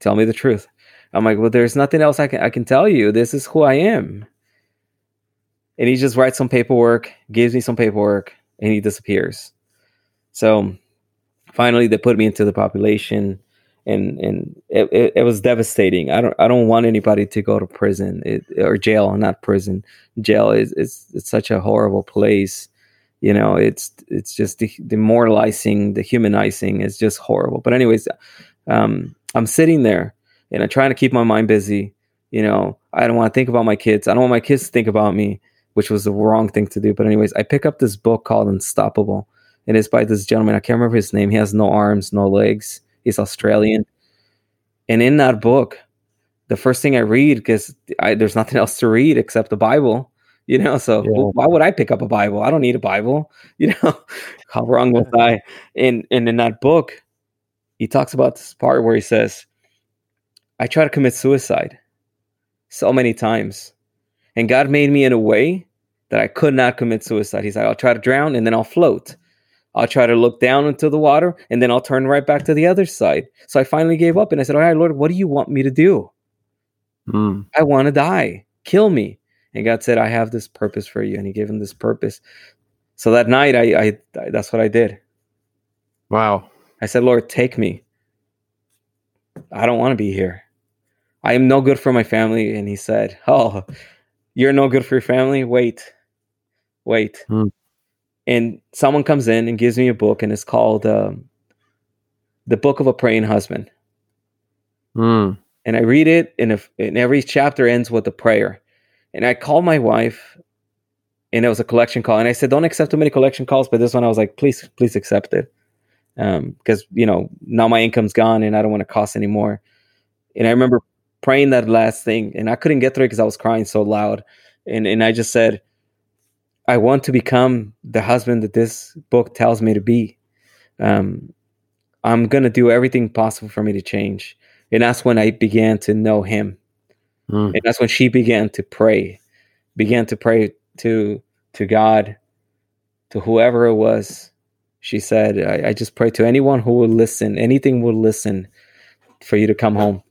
Tell me the truth. I'm like, well, there's nothing else I can tell you. This is who I am. And he just writes some paperwork, gives me some paperwork, and he disappears. So finally, they put me into the population, and it was devastating. I don't want anybody to go to prison or jail, not prison. Jail is such a horrible place. You know, it's just demoralizing, dehumanizing. It's just horrible. But anyways, I'm sitting there and I'm trying to keep my mind busy. You know, I don't want to think about my kids. I don't want my kids to think about me, which was the wrong thing to do. But anyways, I pick up this book called Unstoppable. And it's by this gentleman. I can't remember his name. He has no arms, no legs. He's Australian. And in that book, the first thing I read, because there's nothing else to read except the Bible, you know, so yeah. Why would I pick up a Bible? I don't need a Bible, you know, how wrong was I? And in that book, he talks about this part where he says, I try to commit suicide so many times. And God made me in a way that I could not commit suicide. He's like, I'll try to drown and then I'll float. I'll try to look down into the water and then I'll turn right back to the other side. So I finally gave up and I said, all right, Lord, what do you want me to do? I want to die. Kill me. And God said, I have this purpose for you. And he gave him this purpose. So that night, I that's what I did. Wow. I said, Lord, take me. I don't want to be here. I am no good for my family. And he said, oh, you're no good for your family? Wait. And someone comes in and gives me a book, and it's called The Book of a Praying Husband. And I read it, and every chapter ends with a prayer. And I called my wife, and it was a collection call. And I said, don't accept too many collection calls, but this one I was like, please accept it. Because, you know, now my income's gone, and I don't want to cost anymore. And I remember praying that last thing, and I couldn't get through it because I was crying so loud. And I just said, I want to become the husband that this book tells me to be. I'm going to do everything possible for me to change. And that's when I began to know him. And that's when she began to pray to God, to whoever it was. She said, I just pray to anyone who will listen, anything will listen for you to come home.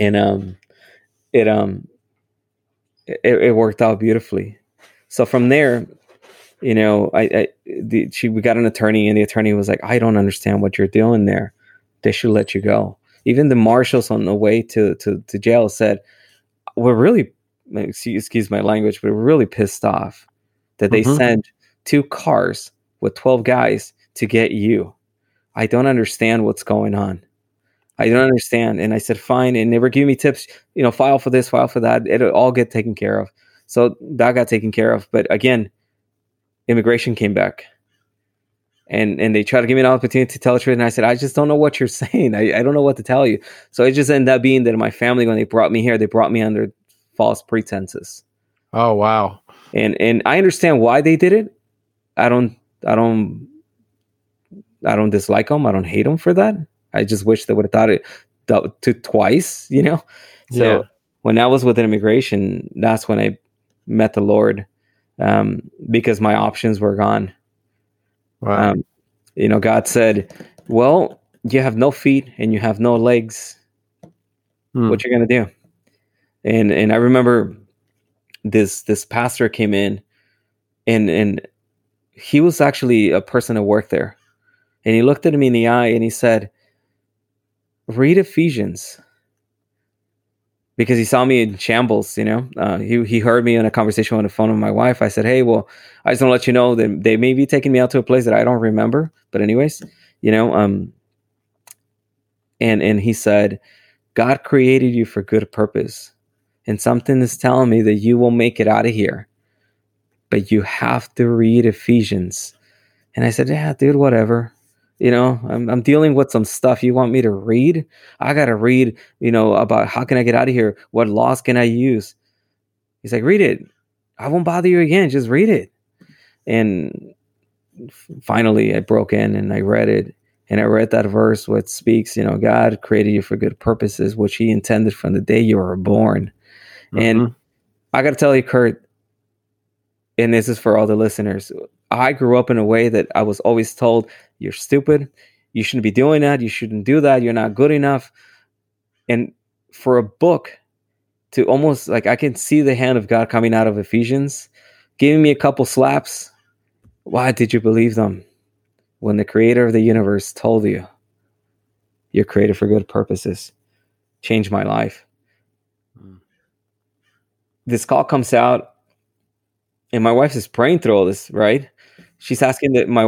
And it worked out beautifully. So from there, you know, we got an attorney, and the attorney was like, I don't understand what you're doing there. They should let you go. Even the marshals on the way to jail said, we're really, excuse my language, but we're really pissed off that they sent 2 cars with 12 guys to get you. I don't understand what's going on. I don't understand. And I said, fine. And they were giving me tips, you know, file for this, file for that. It'll all get taken care of. So that got taken care of. But again, immigration came back. And they tried to give me an opportunity to tell the truth. And I said, I just don't know what you're saying. I don't know what to tell you. So it just ended up being that my family, when they brought me here, they brought me under false pretenses. Oh, wow. And I understand why they did it. I don't dislike them. I don't hate them for that. I just wish they would have thought it twice, you know? So when I was with immigration, that's when I met the Lord, because my options were gone. Wow. You know, God said, well, you have no feet and you have no legs. What you're going to do? And I remember this pastor came in, and he was actually a person that worked there. And he looked at me in the eye and he said, read Ephesians. Because he saw me in shambles, you know. He heard me in a conversation on the phone with my wife. I said, hey, well, I just want to let you know that they may be taking me out to a place that I don't remember. But anyways, you know, and he said, God created you for good purpose. And something is telling me that you will make it out of here. But you have to read Ephesians. And I said, yeah, dude, whatever. You know, I'm dealing with some stuff you want me to read. I got to read, you know, about how can I get out of here? What laws can I use? He's like, read it. I won't bother you again. Just read it. And finally I broke in and I read it. And I read that verse which speaks, you know, God created you for good purposes, which he intended from the day you were born. And I got to tell you, Kurt, and this is for all the listeners, I grew up in a way that I was always told, you're stupid. You shouldn't be doing that. You shouldn't do that. You're not good enough. And for a book to almost, like, I can see the hand of God coming out of Ephesians giving me a couple slaps. Why did you believe them when the creator of the universe told you you're created for good purposes? Change my life. This call comes out, and my wife is praying through all this, right? She's asking that my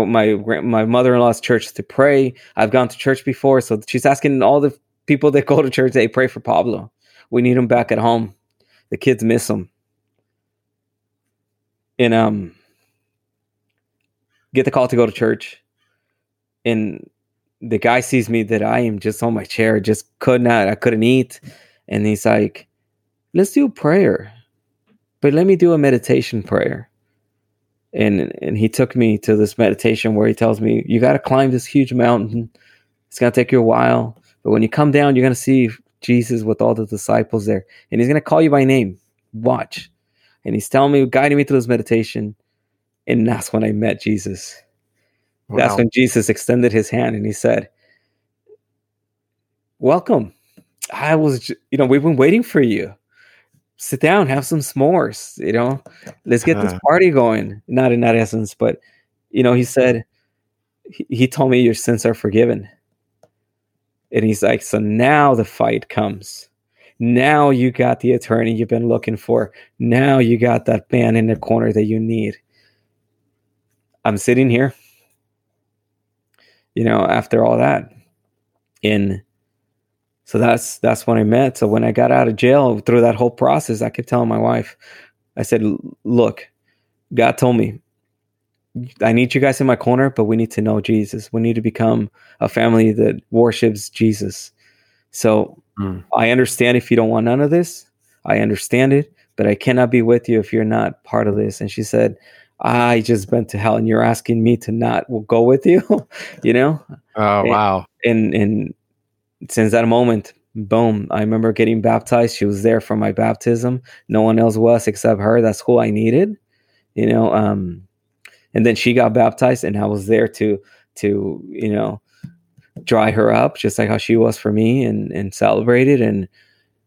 mother-in-law's church to pray. I've gone to church before, so she's asking all the people that go to church, they pray for Pablo. We need him back at home. The kids miss him. And get the call to go to church. And the guy sees me that I am just on my chair, I couldn't eat. And he's like, let's do a prayer. But let me do a meditation prayer. And he took me to this meditation where he tells me, you got to climb this huge mountain. It's going to take you a while. But when you come down, you're going to see Jesus with all the disciples there. And he's going to call you by name. Watch. And he's telling me, guiding me through this meditation. And that's when I met Jesus. Wow. That's when Jesus extended his hand and he said, welcome. We've been waiting for you. Sit down, have some s'mores, let's get this party going. Not in that essence, but, he said, he told me your sins are forgiven. And he's like, so now the fight comes. Now you got the attorney you've been looking for. Now you got that man in the corner that you need. I'm sitting here, after all that. So that's when I met. So when I got out of jail, through that whole process, I kept telling my wife, I said, look, God told me, I need you guys in my corner, but we need to know Jesus. We need to become a family that worships Jesus. So I understand if you don't want none of this. I understand it, but I cannot be with you if you're not part of this. And she said, I just went to hell, and you're asking me to not go with you, Oh, wow. And since that moment, boom, I remember getting baptized. She was there for my baptism. No one else was except her. That's who I needed, and then she got baptized, and I was there to dry her up, just like how she was for me, and celebrated. And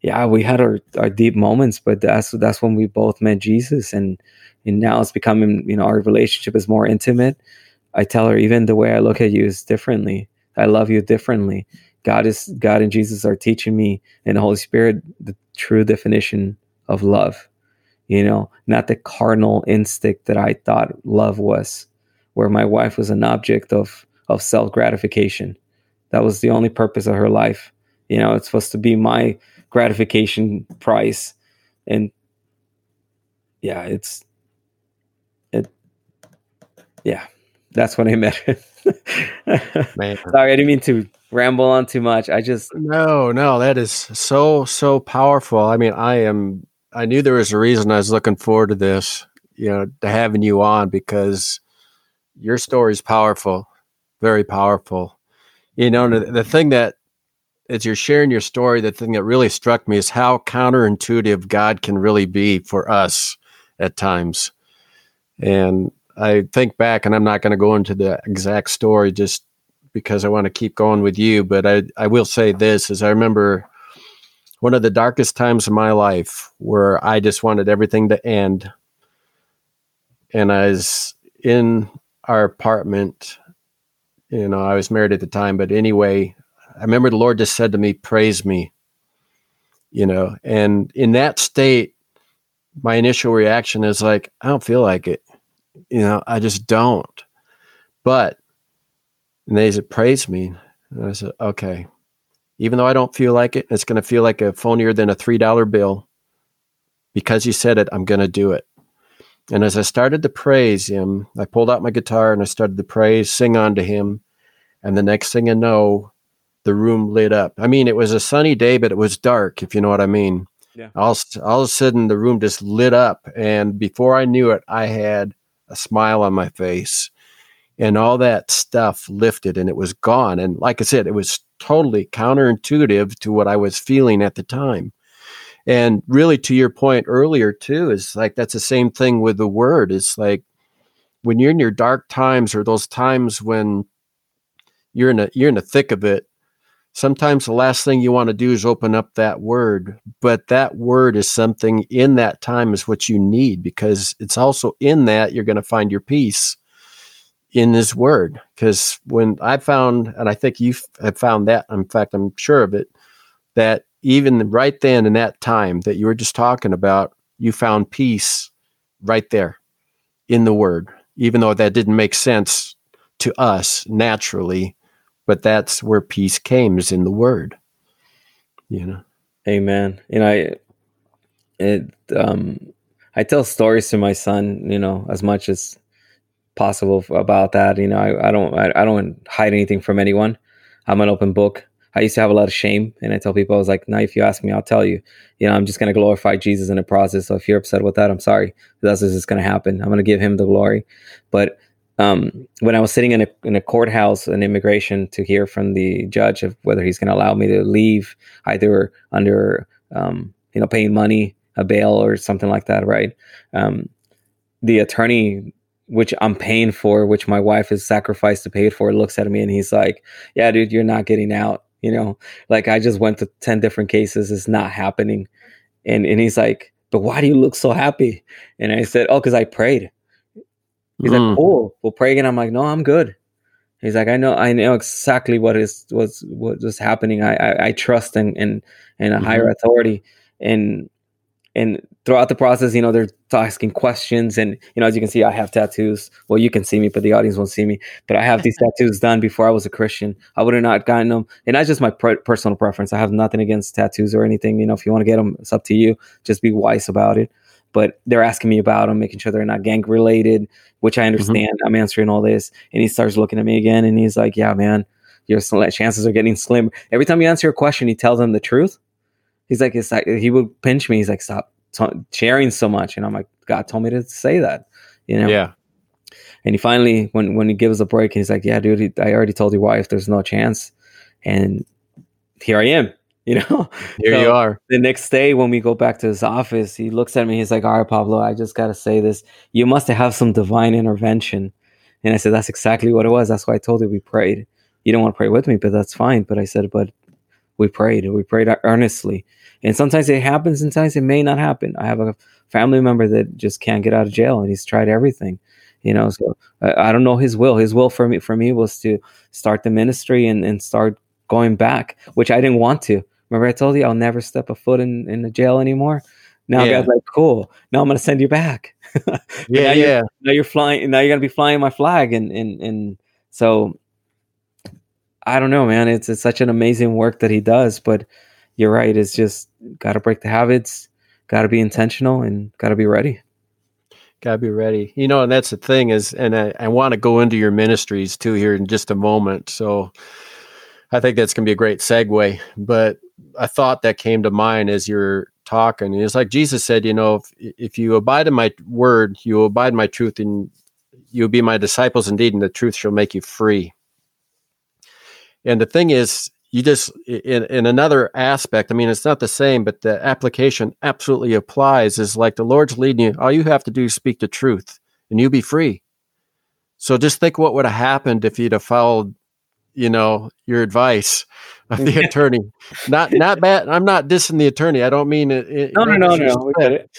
yeah, we had our deep moments, but that's when we both met Jesus. And now it's becoming, our relationship is more intimate. I tell her, even the way I look at you is differently. I love you differently. God and Jesus are teaching me, and the Holy Spirit, the true definition of love, not the carnal instinct that I thought love was, where my wife was an object of self-gratification. That was the only purpose of her life. It's supposed to be my gratification prize. And yeah, that's when I met her. Man. Sorry, I didn't mean to ramble on too much. No, that is so powerful. I mean, I knew there was a reason I was looking forward to this, to having you on, because your story is powerful, very powerful. The thing that, as you're sharing your story, the thing that really struck me is how counterintuitive God can really be for us at times. And I think back, and I'm not going to go into the exact story just because I want to keep going with you, but I will say this, is I remember one of the darkest times of my life where I just wanted everything to end. And I was in our apartment, I was married at the time, but anyway, I remember the Lord just said to me, praise me, and in that state, my initial reaction is like, I don't feel like it. I just don't. And they said, praise me. And I said, okay, even though I don't feel like it, it's going to feel like a phonier than a $3 bill. Because you said it, I'm going to do it. And as I started to praise him, I pulled out my guitar and I started to praise, sing unto him. And the next thing I know, the room lit up. I mean, it was a sunny day, but it was dark, if you know what I mean. Yeah. All of a sudden, the room just lit up. And before I knew it, I had a smile on my face, and all that stuff lifted, and it was gone. And like I said, it was totally counterintuitive to what I was feeling at the time. And really, to your point earlier too, is like, that's the same thing with the word. It's like when you're in your dark times, or those times when you're in the thick of it, sometimes the last thing you want to do is open up that word, but that word is something in that time is what you need, because it's also in that you're going to find your peace in his word. Because when I found, and I think you have found that, in fact, I'm sure of it, that even right then in that time that you were just talking about, you found peace right there in the word, even though that didn't make sense to us naturally, but that's where peace came, is in the word, you know? Amen. And I tell stories to my son, you know, as much as possible about that. You know, I don't hide anything from anyone. I'm an open book. I used to have a lot of shame, and I tell people, I was like, no, if you ask me, I'll tell you, you know, I'm just going to glorify Jesus in the process. So if you're upset with that, I'm sorry. That's just going to happen. I'm going to give him the glory. But when I was sitting in a courthouse in immigration to hear from the judge of whether he's going to allow me to leave, either under, you know, paying money, a bail or something like that. Right. The attorney, which I'm paying for, which my wife has sacrificed to pay it for, looks at me and he's like, yeah, dude, you're not getting out. You know, like, I just went to 10 different cases. It's not happening. And he's like, but why do you look so happy? And I said, oh, because I prayed. He's like, oh, we'll pray again. I'm like, no, I'm good. He's like, I know exactly what was happening. I trust in a higher authority. And throughout the process, you know, they're asking questions. And, you know, as you can see, I have tattoos. Well, you can see me, but the audience won't see me. But I have these tattoos done before I was a Christian. I would have not gotten them. And that's just my personal preference. I have nothing against tattoos or anything. You know, if you want to get them, it's up to you. Just be wise about it. But they're asking me about them, making sure they're not gang related, which I understand. I'm answering all this. And he starts looking at me again. And he's like, yeah, man, your chances are getting slim. Every time you answer a question, he tells them the truth. He's like, it's like, he would pinch me. He's like, stop sharing so much. And I'm like, God told me to say that, you know? Yeah. And he finally, when he gives a break, he's like, yeah, dude, I already told your wife there's no chance. And here I am, you know? Here so you are. The next day when we go back to his office, he looks at me. He's like, all right, Pablo, I just got to say this. You must have some divine intervention. And I said, that's exactly what it was. That's why I told you we prayed. You don't want to pray with me, but that's fine. But I said, but we prayed earnestly. And sometimes it happens, sometimes it may not happen. I have a family member that just can't get out of jail, and he's tried everything, you know. So I don't know his will. His will for me was to start the ministry and start going back, which I didn't want to. Remember I told you I'll never step a foot in the jail anymore. Now yeah. God's like, cool. Now I'm going to send you back. Now you're flying. Now you're going to be flying my flag. And so I don't know, man. It's such an amazing work that he does, but you're right. It's just got to break the habits, got to be intentional, and got to be ready. Got to be ready. You know, and that's the thing is, and I want to go into your ministries too here in just a moment. So I think that's going to be a great segue. But a thought that came to mind as you're talking, it's like Jesus said, you know, if you abide in my word, you abide in my truth, and you'll be my disciples indeed, and the truth shall make you free. And the thing is, you just, in another aspect, I mean, it's not the same, but the application absolutely applies, is like the Lord's leading you. All you have to do is speak the truth and you'll be free. So just think what would have happened if you'd have followed, you know, your advice of the attorney. Not bad. I'm not dissing the attorney. I don't mean it. No. We get it.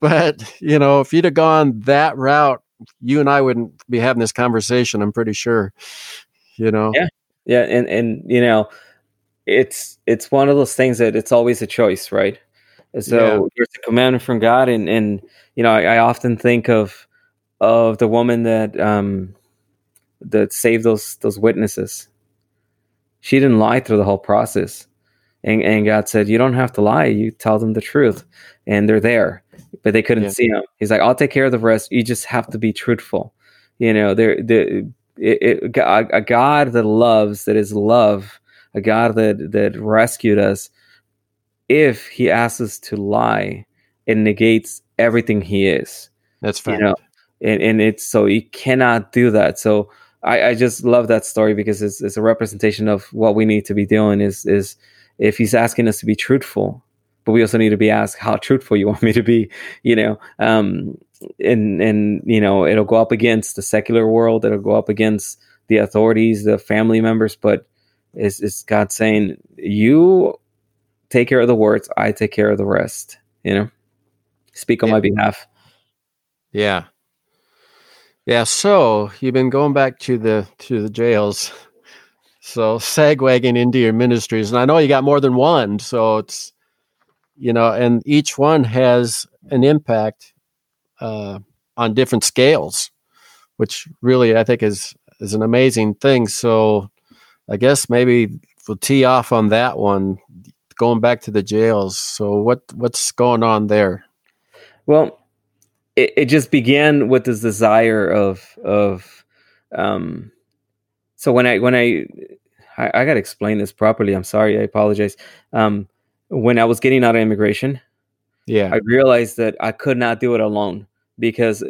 But, you know, if you'd have gone that route, you and I wouldn't be having this conversation, I'm pretty sure, you know. Yeah. Yeah. And, you know, it's one of those things that it's always a choice, right? So there's a commandment from God. And, you know, I often think of the woman that saved those witnesses. She didn't lie through the whole process. And God said, you don't have to lie. You tell them the truth, and they're there, but they couldn't see him. He's like, I'll take care of the rest. You just have to be truthful. You know, a God that loves, that is love, a God that rescued us. If he asks us to lie, it negates everything he is. That's fine. You know? And it's, so he cannot do that. So I just love that story, because it's a representation of what we need to be doing is if he's asking us to be truthful, but we also need to be asked, how truthful you want me to be, you know? And you know, it'll go up against the secular world, it'll go up against the authorities, the family members, but is God saying, you take care of the words, I take care of the rest, you know, speak on my behalf. Yeah. Yeah. So you've been going back to the jails. So segueing into your ministries, and I know you got more than one, so it's, you know, and each one has an impact on different scales, which really I think is an amazing thing. So I guess maybe we'll tee off on that one, going back to the jails. So what's going on there? Well, it just began with this desire of so when I got to explain this properly. I'm sorry. I apologize. When I was getting out of immigration, I realized that I could not do it alone, because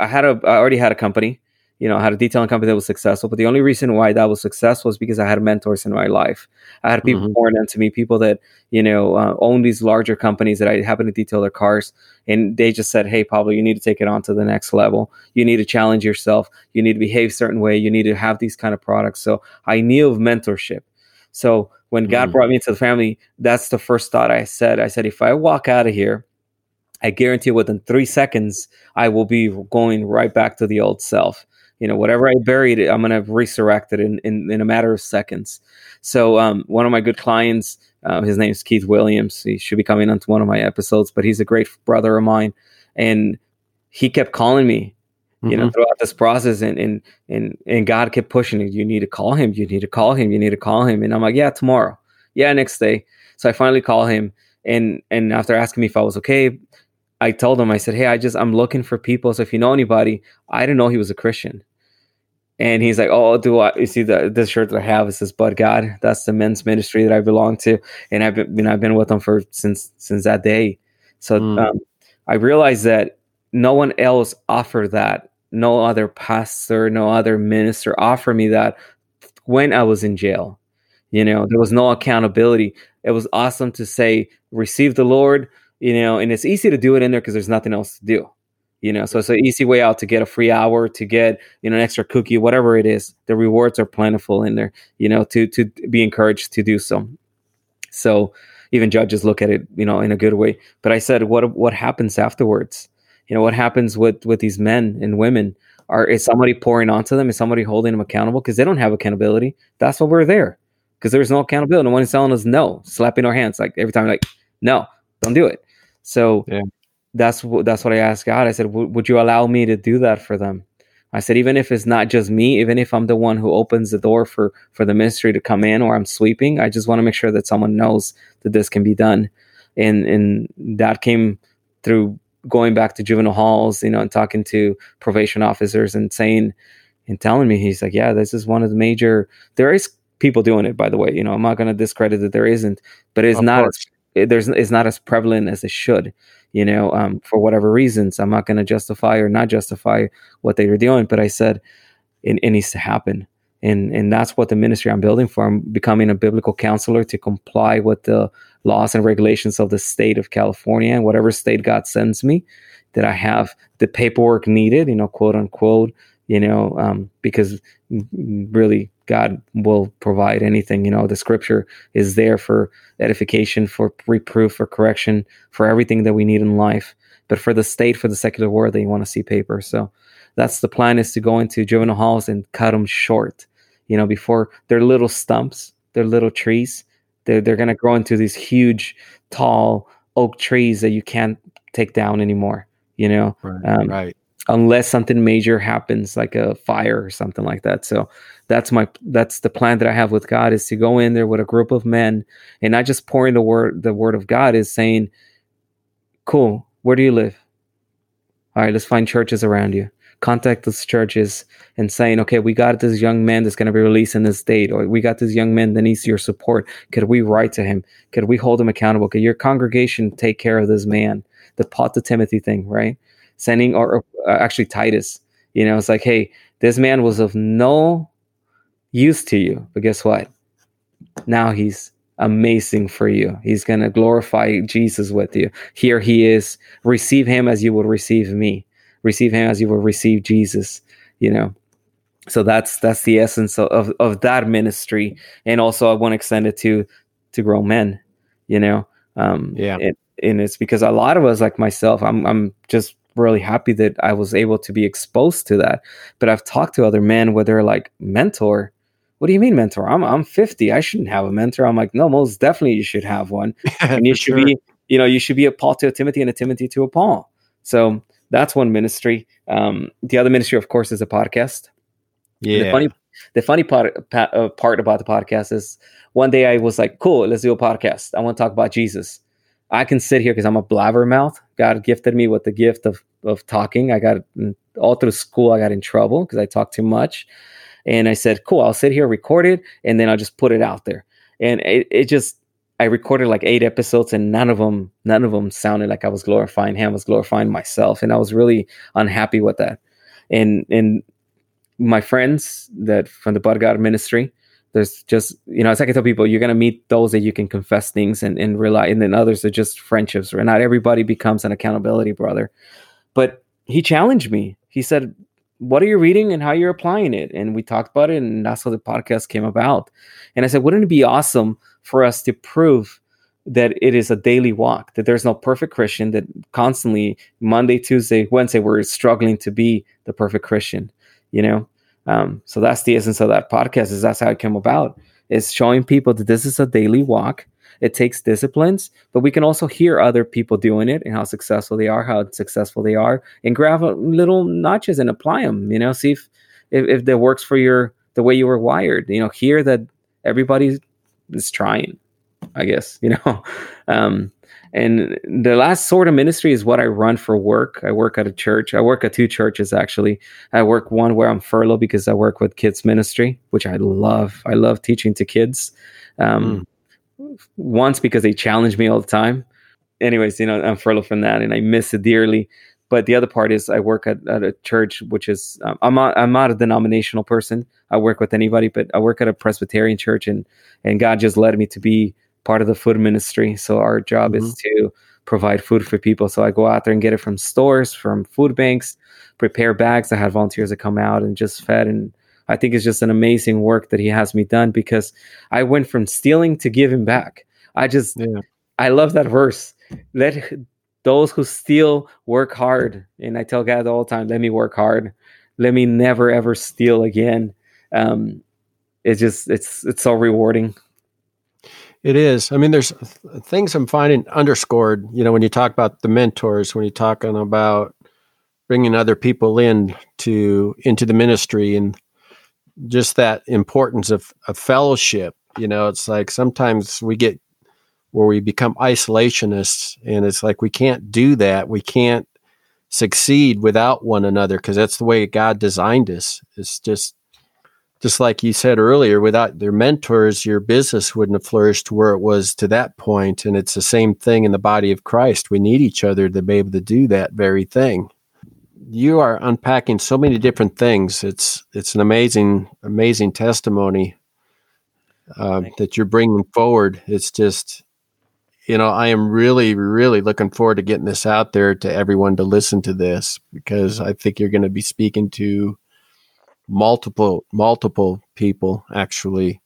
I already had a company. You know, I had a detailing company that was successful, but the only reason why that was successful is because I had mentors in my life. I had people pouring into me, people that, you know, own these larger companies that I happen to detail their cars. And they just said, hey, Pablo, you need to take it on to the next level. You need to challenge yourself. You need to behave a certain way. You need to have these kind of products. So I knew of mentorship. So when God brought me into the family, that's the first thought I said. I said, if I walk out of here, I guarantee within 3 seconds, I will be going right back to the old self. You know, whatever I buried, I'm going to resurrect it in a matter of seconds. So one of my good clients, his name is Keith Williams. He should be coming onto one of my episodes, but he's a great brother of mine. And he kept calling me, you know, throughout this process. And God kept pushing it. You need to call him. You need to call him. You need to call him. And I'm like, yeah, tomorrow. Yeah, next day. So I finally call him. And after asking me if I was okay, I told him, I said, hey, I'm looking for people. So if you know anybody, I didn't know he was a Christian. And he's like, oh, you see this shirt that I have? It says, But God. That's the men's ministry that I belong to. And I've been with them since that day. So I realized that no one else offered that. No other pastor, no other minister offered me that when I was in jail. You know, there was no accountability. It was awesome to say, receive the Lord, you know, and it's easy to do it in there because there's nothing else to do. You know, so it's an easy way out to get a free hour, to get, you know, an extra cookie, whatever it is. The rewards are plentiful in there, you know, to be encouraged to do so. So even judges look at it, you know, in a good way. But I said, what happens afterwards? You know, what happens with these men and women? Is somebody pouring onto them? Is somebody holding them accountable? Because they don't have accountability. That's why we're there. Because there's no accountability. No one is telling us no, slapping our hands. Like every time, like, no, don't do it. So yeah. That's what I asked God. I said, would you allow me to do that for them? I said, even if it's not just me, even if I'm the one who opens the door for the ministry to come in, or I'm sweeping, I just want to make sure that someone knows that this can be done. And that came through going back to juvenile halls, you know, and talking to probation officers and saying, and telling me, he's like, yeah, this is one of the major, there is people doing it, by the way, you know, I'm not going to discredit that there isn't, but it's not as it's not as prevalent as it should, you know, for whatever reasons. I'm not going to justify or not justify what they were doing, but I said it needs to happen. And that's what the ministry I'm building for. I'm becoming a biblical counselor to comply with the laws and regulations of the state of California and whatever state God sends me, that I have the paperwork needed, you know, quote unquote, you know, because really God will provide anything. You know, the scripture is there for edification, for reproof, for correction, for everything that we need in life. But for the state, for the secular world, they want to see paper. So that's the plan, is to go into juvenile halls and cut them short, you know, before they're little stumps, they're little trees. They're going to grow into these huge, tall oak trees that you can't take down anymore, you know. Right. Unless something major happens, like a fire or something like that. So that's the plan that I have with God, is to go in there with a group of men and not just pouring the word of God, is saying, cool, where do you live? All right, let's find churches around you. Contact those churches and saying, okay, we got this young man that's going to be released in this date, or we got this young man that needs your support. Could we write to him? Could we hold him accountable? Could your congregation take care of this man? The pot to Timothy thing, right? Sending, or actually Titus, you know, it's like, hey, this man was of no use to you, but guess what? Now he's amazing for you. He's going to glorify Jesus with you. Here he is. Receive him as you will receive me. Receive him as you will receive Jesus, you know. So that's the essence of that ministry. And also I want to extend it to grown men, you know? And it's because a lot of us, like myself, I'm just really happy that I was able to be exposed to that. But I've talked to other men where they're like, mentor? What do you mean mentor? I'm 50. I shouldn't have a mentor. I'm like, no, most definitely you should have one. And you should be, you know, you should be a Paul to a Timothy and a Timothy to a Paul. So that's one ministry. The other ministry, of course, is a podcast. Yeah. The funny part about the podcast is one day I was like, cool, let's do a podcast. I want to talk about Jesus. I can sit here because I'm a blabbermouth. God gifted me with the gift of talking. I got all through school. I got in trouble because I talked too much. And I said, cool, I'll sit here, record it, and then I'll just put it out there. And I recorded like 8 episodes, and none of them sounded like I was glorifying him. I was glorifying myself. And I was really unhappy with that. And my friends that from the Bud God ministry, there's just, you know, as I can tell people, you're going to meet those that you can confess things and rely. And then others are just friendships, right? Not everybody becomes an accountability brother. But he challenged me. He said, what are you reading and how you're applying it? And we talked about it, and that's how the podcast came about. And I said, wouldn't it be awesome for us to prove that it is a daily walk, that there's no perfect Christian, that constantly Monday, Tuesday, Wednesday, we're struggling to be the perfect Christian, you know? So that's the essence of that podcast, is that's how it came about. It's showing people that this is a daily walk. It takes disciplines, but we can also hear other people doing it and how successful they are, and grab little notches and apply them, you know, see if that works for the way you were wired, you know, hear that everybody is trying, I guess, you know. And the last sort of ministry is what I run for work. I work at a church. I work at 2 churches, actually. I work one where I'm furloughed because I work with kids ministry, which I love. I love teaching to kids. Once because they challenge me all the time. Anyways, you know, I'm furloughed from that and I miss it dearly. But the other part is I work at a church, which is, I'm not a denominational person. I work with anybody, but I work at a Presbyterian church, and God just led me to be part of the food ministry. So our job is to provide food for people. So I go out there and get it from stores, from food banks, prepare bags. I had volunteers that come out and just fed. And I think it's just an amazing work that he has me done, because I went from stealing to giving back. I love that verse. Let those who steal work hard. And I tell God all the time, let me work hard. Let me never, ever steal again. It's so rewarding. It is. I mean, there's things I'm finding underscored, you know, when you talk about the mentors, when you're talking about bringing other people into the ministry, and just that importance of fellowship. You know, it's like sometimes we get where we become isolationists, and it's like we can't do that. We can't succeed without one another, because that's the way God designed us. It's just like you said earlier, without their mentors, your business wouldn't have flourished to where it was to that point. And it's the same thing in the body of Christ. We need each other to be able to do that very thing. You are unpacking so many different things. It's an amazing, amazing testimony that you're bringing forward. It's just, you know, I am really, really looking forward to getting this out there to everyone to listen to this, because I think you're going to be speaking to multiple people, actually,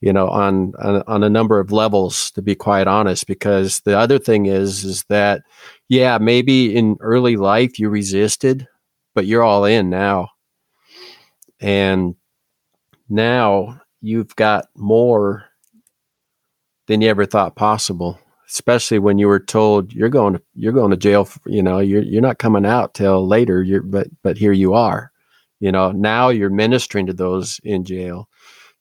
you know, on a number of levels, to be quite honest. Because the other thing is that, yeah, maybe in early life you resisted, but you're all in now. And now you've got more than you ever thought possible, especially when you were told you're going to jail, you know, you're not coming out till later, but here you are. You know, now you're ministering to those in jail.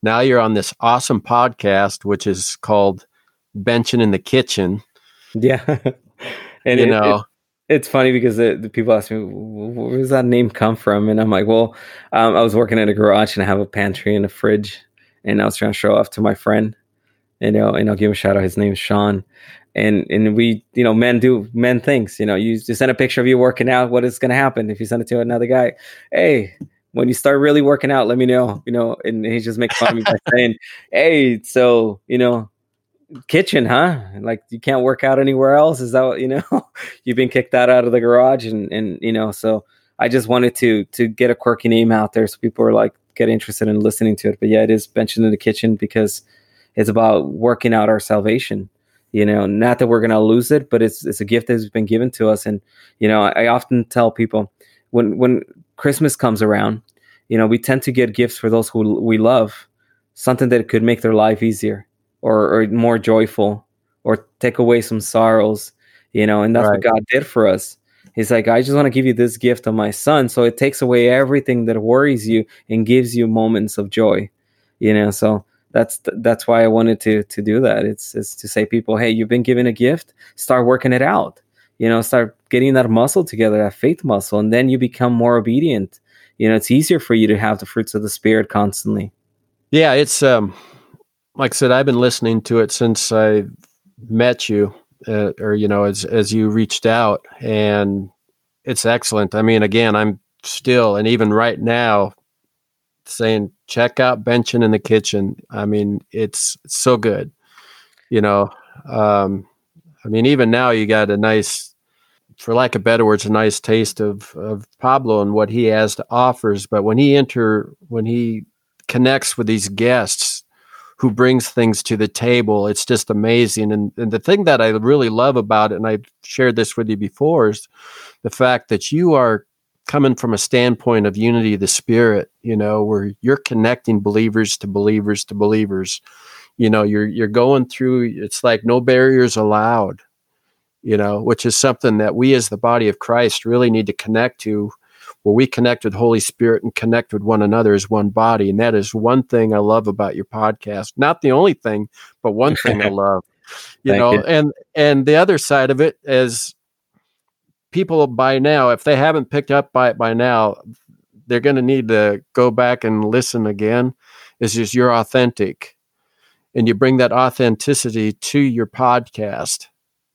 Now you're on this awesome podcast, which is called Benchin' in the Kitchen. Yeah. And it's funny because the people ask me, where does that name come from? And I'm like, well, I was working at a garage and I have a pantry and a fridge, and I was trying to show off to my friend, you know, and I'll give him a shout out. His name's Sean. And we, you know, men do men things, you know, you just send a picture of you working out. What is going to happen if you send it to another guy? Hey, when you start really working out, let me know, you know. And he just makes fun of me by saying, hey, so, you know, kitchen, huh? Like, you can't work out anywhere else? Is that what, you know, you've been kicked out of the garage, and, you know, so I just wanted to get a quirky name out there so people are like get interested in listening to it. But yeah, it is Benchin' in the Kitchen because it's about working out our salvation. You know, not that we're going to lose it, but it's a gift that's been given to us. And, you know, I often tell people when Christmas comes around, you know, we tend to get gifts for those who we love, something that could make their life easier or more joyful or take away some sorrows, you know, and that's right. What God did for us. He's like, I just want to give you this gift of my son. So it takes away everything that worries you and gives you moments of joy, you know, so that's why I wanted to do that. It's to say people, hey, you've been given a gift, start working it out, you know, start getting that muscle together, that faith muscle, and then you become more obedient. You know, it's easier for you to have the fruits of the Spirit constantly. Yeah, it's, like I said, I've been listening to it since I met you, or, you know, as you reached out, and it's excellent. I mean, again, I'm still, and even right now, saying check out Benchin' in the Kitchen. I mean, it's so good, you know. I mean, even now you got a nice, for lack of better words, a nice taste of Pablo and what he has to offers. But when he connects with these guests who brings things to the table, it's just amazing. And the thing that I really love about it, and I've shared this with you before, is the fact that you are coming from a standpoint of unity of the Spirit, you know, where you're connecting believers to believers to believers. You know, you're going through, it's like no barriers allowed, you know, which is something that we as the body of Christ really need to connect to, where we connect with Holy Spirit and connect with one another as one body. And that is one thing I love about your podcast. Not the only thing, but one thing I love, you know, and the other side of it is, people by now, if they haven't picked up by now, they're going to need to go back and listen again. It's just you're authentic, and you bring that authenticity to your podcast,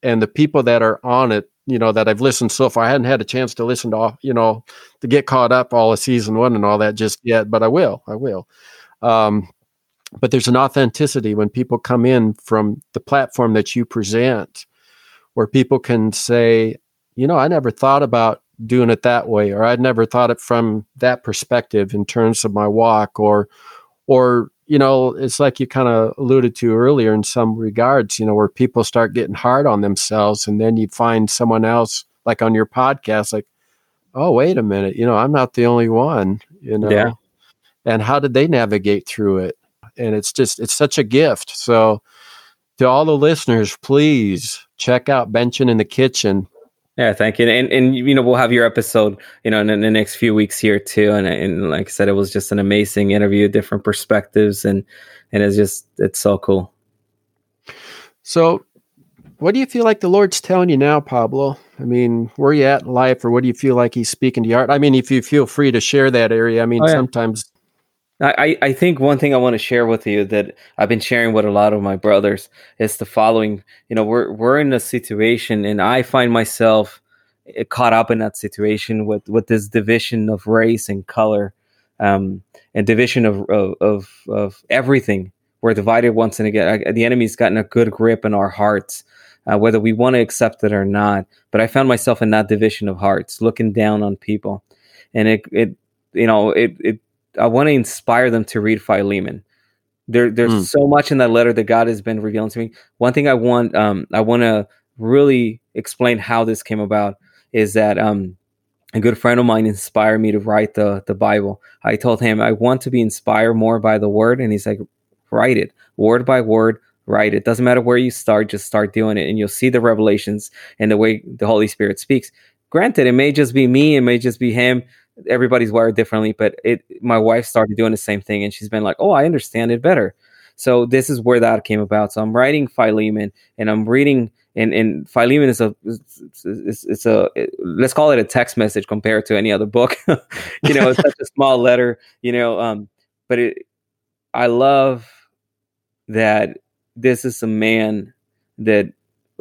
and the people that are on it, you know, that I've listened so far. I hadn't had a chance to listen to all, you know, to get caught up all of season one and all that just yet, but I will. But there's an authenticity when people come in from the platform that you present, where people can say, you know, I never thought about doing it that way, or I'd never thought it from that perspective in terms of my walk, or, you know, it's like you kind of alluded to earlier in some regards, you know, where people start getting hard on themselves, and then you find someone else, like on your podcast, like, oh, wait a minute, you know, I'm not the only one, you know, yeah. And how did they navigate through it? And it's just, it's such a gift. So to all the listeners, please check out Benchin' in the Kitchen. Yeah, thank you. And you know, we'll have your episode, you know, in the next few weeks here too. And like I said, it was just an amazing interview, different perspectives, and it's just, it's so cool. So what do you feel like the Lord's telling you now, Pablo? I mean, where are you at in life, or what do you feel like he's speaking to your heart? I mean, if you feel free to share that area, I mean, oh, yeah. Sometimes. I think one thing I want to share with you that I've been sharing with a lot of my brothers is the following. You know, we're in a situation, and I find myself caught up in that situation with this division of race and color, and division of everything. We're divided once and again. The enemy's gotten a good grip in our hearts, whether we want to accept it or not. But I found myself in that division of hearts, looking down on people, and it. I want to inspire them to read Philemon. There's so much in that letter that God has been revealing to me. One thing I want to really explain how this came about is that a good friend of mine inspired me to write the Bible. I told him I want to be inspired more by the Word, and he's like, write it word by word. Right. It doesn't matter where you start, just start doing it, and you'll see the revelations and the way the Holy Spirit speaks. Granted, it may just be me, it may just be him. Everybody's wired differently, but my wife started doing the same thing, and she's been like, oh, I understand it better. So this is where that came about. So I'm writing Philemon, and I'm reading, and Philemon is let's call it a text message compared to any other book. You know, it's such a small letter, you know, but I love that this is a man that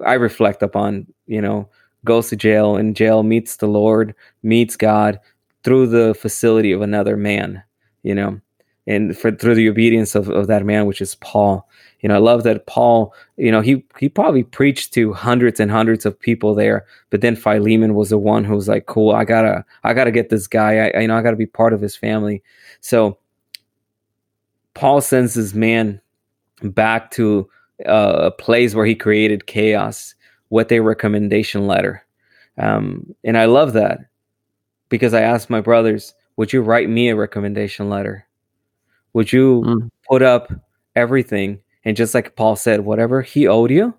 I reflect upon, you know, goes to jail, in jail meets the Lord, meets God, through the facility of another man, you know, and through the obedience of that man, which is Paul. You know, I love that Paul, you know, he probably preached to hundreds and hundreds of people there, but then Philemon was the one who was like, cool, I gotta get this guy. I gotta be part of his family. So Paul sends this man back to a place where he created chaos with a recommendation letter. And I love that because I asked my brothers, would you write me a recommendation letter? Would you put up everything? And just like Paul said, whatever he owed you,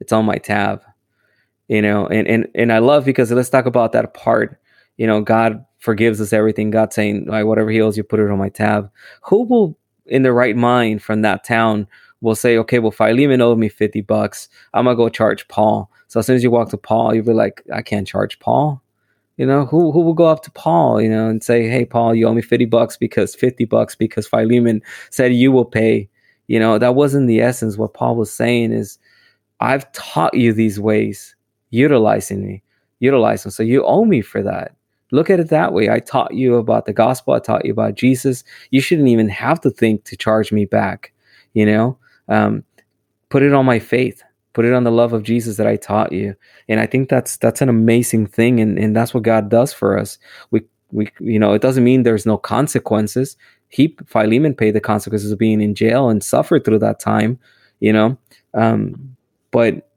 it's on my tab, you know, and I love, because let's talk about that part. You know, God forgives us everything. God saying, like, whatever he owes you, put it on my tab. Who will in the right mind from that town will say, okay, well, Philemon owed me $50. I'm going to go charge Paul. So as soon as you walk to Paul, you'll be like, I can't charge Paul. You know, who will go up to Paul, you know, and say, hey, Paul, you owe me $50 because Philemon said you will pay. You know, that wasn't the essence. What Paul was saying is, I've taught you these ways, utilize them. So you owe me for that. Look at it that way. I taught you about the gospel. I taught you about Jesus. You shouldn't even have to think to charge me back, you know. Put it on my faith. Put it on the love of Jesus that I taught you. And I think that's an amazing thing. And that's what God does for us. We you know, it doesn't mean there's no consequences. Philemon paid the consequences of being in jail and suffered through that time, you know. But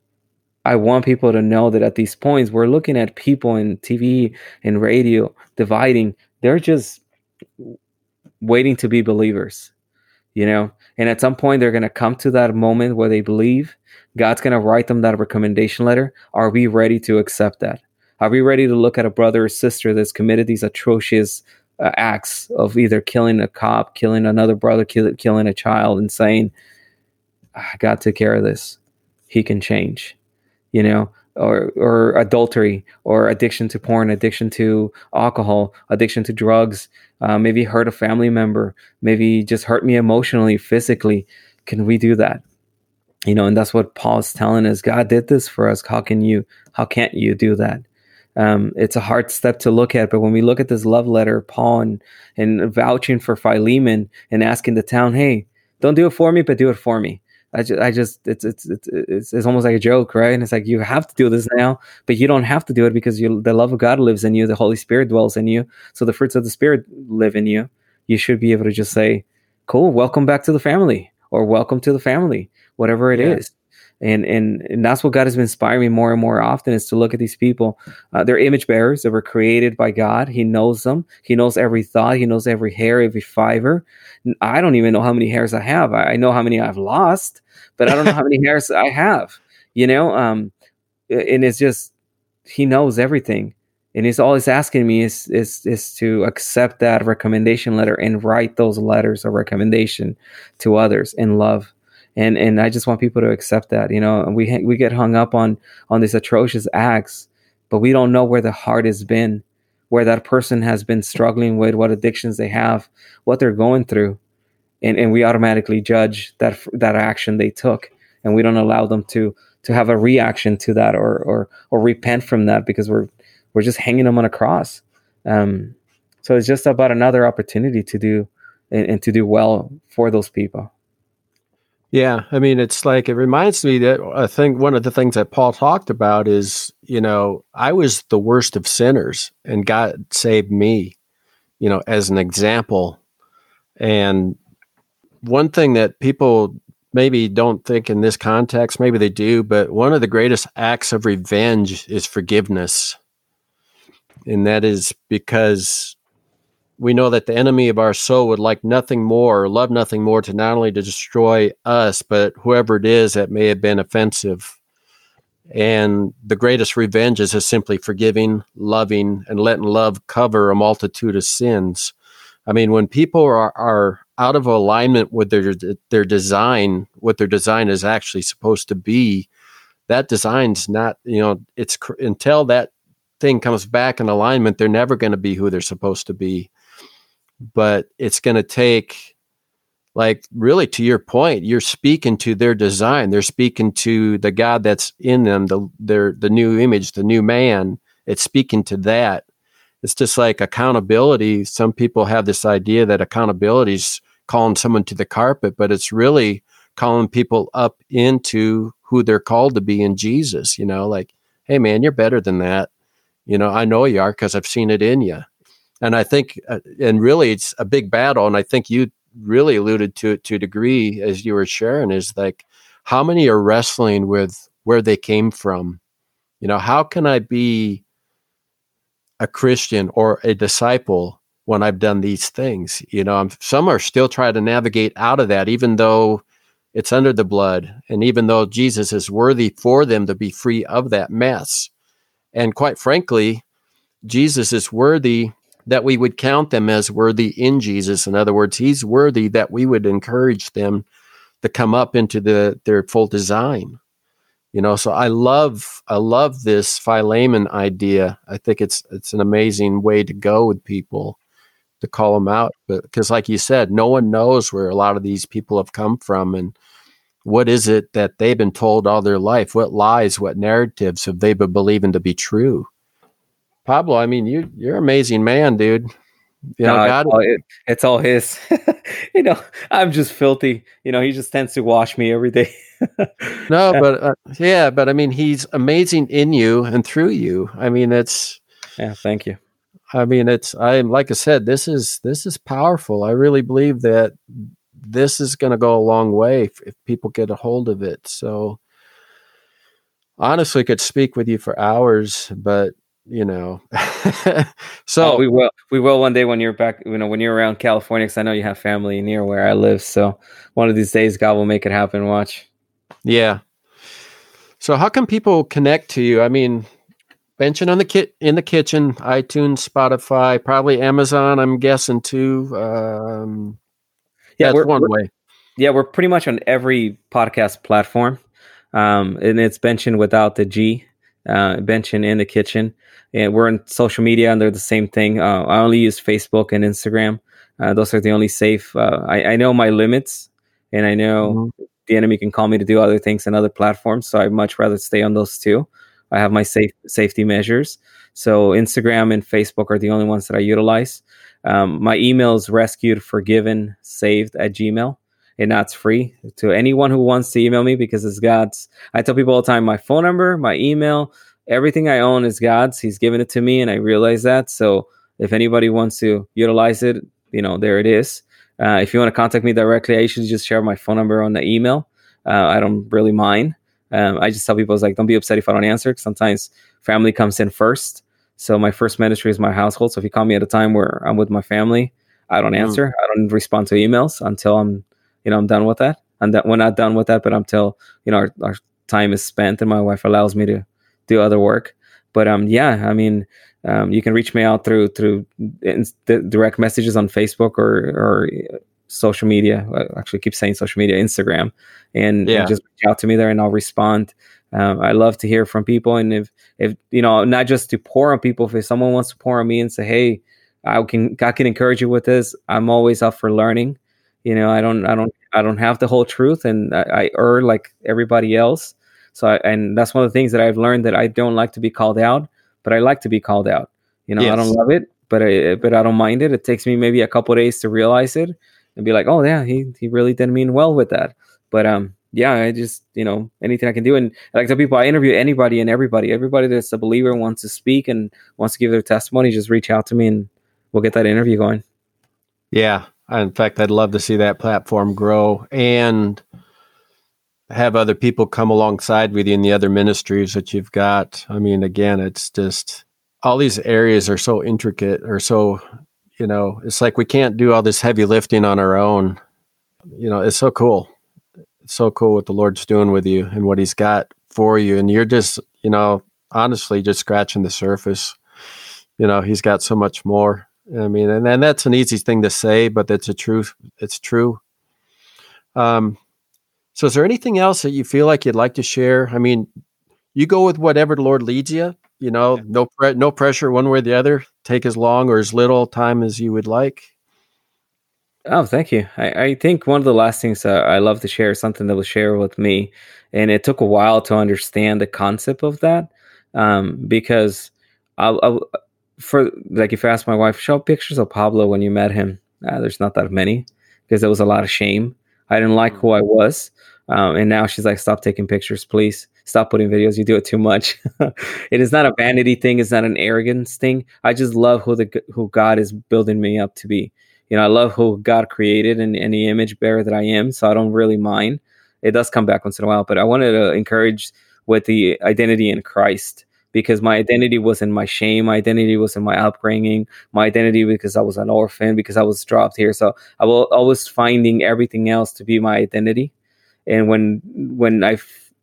I want people to know that at these points, we're looking at people in TV and radio dividing. They're just waiting to be believers, you know. And at some point, they're going to come to that moment where they believe. God's going to write them that recommendation letter. Are we ready to accept that? Are we ready to look at a brother or sister that's committed these atrocious acts of either killing a cop, killing another brother, killing a child, and saying, God took care of this. He can change, you know, or adultery, or addiction to porn, addiction to alcohol, addiction to drugs, maybe hurt a family member, maybe just hurt me emotionally, physically. Can we do that? You know, and that's what Paul's telling us. God did this for us. How can't you do that? It's a hard step to look at, but when we look at this love letter, Paul and vouching for Philemon and asking the town, hey, don't do it for me, but do it for me. I just it's almost like a joke, right? And it's like, you have to do this now, but you don't have to do it because the love of God lives in you. The Holy Spirit dwells in you. So the fruits of the Spirit live in you. You should be able to just say, cool, welcome back to the family, or welcome to the family, whatever it is. And that's what God has been inspiring me more and more often, is to look at these people. They're image bearers that were created by God. He knows them. He knows every thought. He knows every hair, every fiber. I don't even know how many hairs I have. I know how many I've lost, but I don't know how many hairs I have, you know? And it's just, he knows everything. And he's always asking me is to accept that recommendation letter and write those letters of recommendation to others in love. And I just want people to accept that, you know, and we get hung up on these atrocious acts, but we don't know where the heart has been, where that person has been struggling with, what addictions they have, what they're going through. And we automatically judge that action they took, and we don't allow them to have a reaction to that or repent from that, because we're just hanging them on a cross. So it's just about another opportunity to do and to do well for those people. Yeah, I mean, it's like, it reminds me that I think one of the things that Paul talked about is, you know, I was the worst of sinners and God saved me, you know, as an example. And one thing that people maybe don't think in this context, maybe they do, but one of the greatest acts of revenge is forgiveness. And that is because we know that the enemy of our soul would like nothing more, or love nothing more, to not only to destroy us, but whoever it is that may have been offensive. And the greatest revenge is simply forgiving, loving, and letting love cover a multitude of sins. I mean, when people are out of alignment with their design, what their design is actually supposed to be, that design's not, you know, it's until that thing comes back in alignment, they're never going to be who they're supposed to be. But it's going to take, like, really, to your point, you're speaking to their design. They're speaking to the God that's in them, the new image, the new man. It's speaking to that. It's just like accountability. Some people have this idea that accountability is calling someone to the carpet, but it's really calling people up into who they're called to be in Jesus, you know, like, hey man, you're better than that. You know, I know you are because I've seen it in you. And I think, and really it's a big battle. And I think you really alluded to it to a degree as you were sharing is like, how many are wrestling with where they came from? You know, how can I be a Christian or a disciple when I've done these things? You know, some are still trying to navigate out of that, even though it's under the blood. And even though Jesus is worthy for them to be free of that mess. And quite frankly, Jesus is worthy that we would count them as worthy in Jesus. In other words, he's worthy that we would encourage them to come up into their full design. You know, so I love this Philemon idea. I think it's an amazing way to go with people, to call them out. But because like you said, no one knows where a lot of these people have come from and what is it that they've been told all their life? What lies, what narratives have they been believing to be true? Pablo, I mean, you're an amazing man, dude. You know, God, it's all his. You know, I'm just filthy. You know, he just tends to wash me every day. No, but yeah, but I mean, he's amazing in you and through you. I mean, it's. Yeah, thank you. I mean, like I said, this is powerful. I really believe that this is going to go a long way if people get a hold of it. So, honestly, I could speak with you for hours, but. You know, so we will one day when you're back, you know, when you're around California, because I know you have family near where I live. So one of these days, God will make it happen. Watch. Yeah. So how can people connect to you? I mean, Benchin' in the Kitchen, iTunes, Spotify, probably Amazon, I'm guessing too. Yeah, we're one way. Yeah, we're pretty much on every podcast platform. And it's Benchin' without the G. Benchin' in the Kitchen, and we're on social media and they're the same thing. I only use Facebook and Instagram. Those are the only safe. I know my limits, and I know the enemy can call me to do other things and other platforms, so I'd much rather stay on those two. I have my safety measures. So Instagram and Facebook are the only ones that I utilize. My email is rescuedforgivensaved@gmail.com. And that's free to anyone who wants to email me, because it's God's. I tell people all the time, my phone number, my email, everything I own is God's. He's given it to me, and I realize that. So if anybody wants to utilize it, you know, there it is. If you want to contact me directly, I usually just share my phone number on the email. I don't really mind. I just tell people, it's like, don't be upset if I don't answer, because sometimes family comes in first. So my first ministry is my household. So if you call me at a time where I'm with my family, I don't answer. I don't respond to emails until I'm done with that. And that we're not done with that, but until, you know, our time is spent and my wife allows me to do other work. But you can reach me out through direct messages on Facebook or social media. I actually keep saying social media, Instagram, and just reach out to me there and I'll respond. I love to hear from people. And if you know, not just to pour on people, if someone wants to pour on me and say, hey, I can encourage you with this, I'm always up for learning. You know, I don't have the whole truth, and I err like everybody else. So, and that's one of the things that I've learned, that I don't like to be called out, but I like to be called out. You know, yes. I don't love it, but I don't mind it. It takes me maybe a couple of days to realize it and be like, oh yeah, he really didn't mean well with that. But I just, you know, anything I can do. And like the people I interview, anybody and everybody that's a believer wants to speak and wants to give their testimony, just reach out to me and we'll get that interview going. Yeah. In fact, I'd love to see that platform grow and have other people come alongside with you in the other ministries that you've got. I mean, again, it's just all these areas are so intricate, or so, you know, it's like we can't do all this heavy lifting on our own. You know, it's so cool. It's so cool what the Lord's doing with you and what he's got for you. And you're just, you know, honestly, just scratching the surface. You know, he's got so much more. I mean, and that's an easy thing to say, but that's a truth. It's true. So is there anything else that you feel like you'd like to share? I mean, you go with whatever the Lord leads you, you know, no pressure one way or the other. Take as long or as little time as you would like. Oh, thank you. I think one of the last things I love to share is something that was shared with me. And it took a while to understand the concept of that, because if you ask my wife, show pictures of Pablo when you met him. There's not that many, because there was a lot of shame. I didn't like who I was. And now she's like, stop taking pictures, please. Stop putting videos. You do it too much. It is not a vanity thing. It's not an arrogance thing. I just love who God is building me up to be. You know, I love who God created and the image bearer that I am. So I don't really mind. It does come back once in a while, but I wanted to encourage with the identity in Christ, because my identity was in my shame. My identity was in my upbringing. My identity because I was an orphan, because I was dropped here. So I was always finding everything else to be my identity. And when I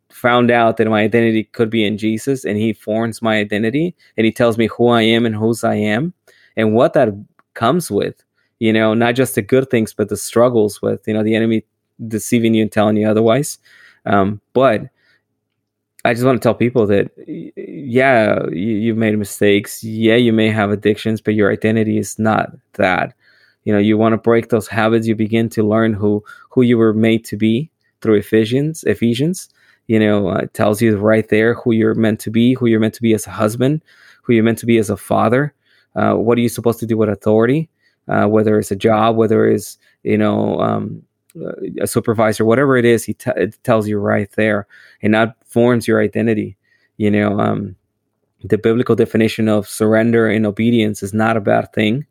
found out that my identity could be in Jesus, and he forms my identity and he tells me who I am and whose I am and what that comes with, you know, not just the good things, but the struggles with, you know, the enemy deceiving you and telling you otherwise. But I just want to tell people that, yeah, you've made mistakes. Yeah, you may have addictions, but your identity is not that. You know, you want to break those habits. You begin to learn who you were made to be through Ephesians, you know, tells you right there who you're meant to be, who you're meant to be as a husband, who you're meant to be as a father. What are you supposed to do with authority? Whether it's a job, whether it's, you know, a supervisor, whatever it is, it tells you right there, and that forms your identity. You know, the biblical definition of surrender and obedience is not a bad thing.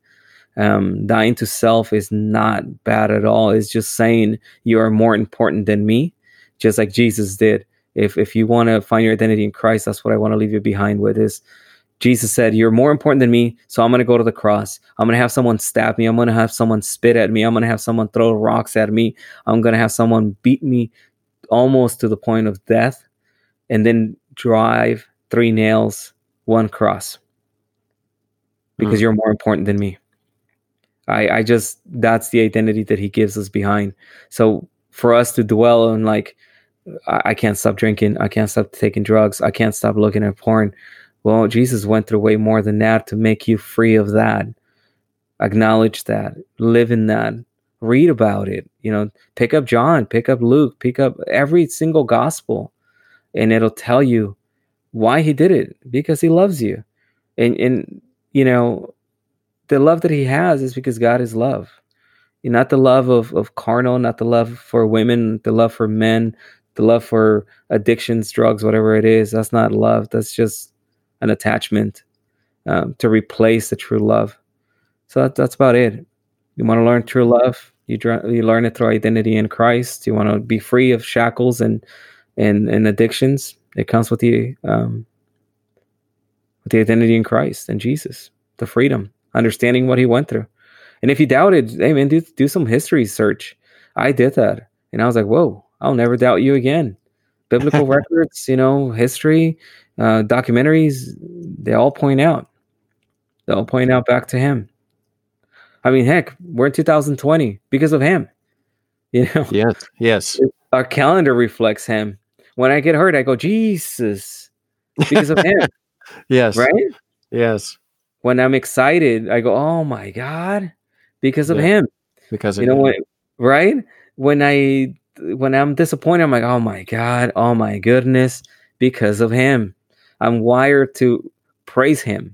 Dying to self is not bad at all. It's just saying you are more important than me, just like Jesus did. If you want to find your identity in Christ, that's what I want to leave you behind with is Jesus said, you're more important than me. So I'm going to go to the cross. I'm going to have someone stab me. I'm going to have someone spit at me. I'm going to have someone throw rocks at me. I'm going to have someone beat me almost to the point of death, and then drive 3 nails, 1 cross, because you're more important than me. I just, that's the identity that he gives us behind. So for us to dwell on like, I can't stop drinking. I can't stop taking drugs. I can't stop looking at porn. Well, Jesus went through way more than that to make you free of that. Acknowledge that, live in that, read about it. You know, pick up John, pick up Luke, pick up every single gospel, and it'll tell you why he did it, because he loves you. And you know, the love that he has is because God is love. And not the love of carnal, not the love for women, the love for men, the love for addictions, drugs, whatever it is. That's not love. That's just an attachment to replace the true love. So that's about it. You want to learn true love, you learn it through identity in Christ. You want to be free of shackles and addictions. It comes with the identity in Christ and Jesus, the freedom. Understanding what he went through. And if you doubted, hey man, do some history search. I did that. And I was like, whoa, I'll never doubt you again. Biblical records, you know, history, documentaries, they all point out back to him. I mean, heck, we're in 2020 because of him. You know? Yes, yes. Our calendar reflects him. When I get hurt, I go, Jesus, because of him. Yes. Right? Yes. When I'm excited, I go, oh my God, because of him. Because of you know him. Right? When I'm disappointed, I'm like, oh my God, oh my goodness, because of him. I'm wired to praise him.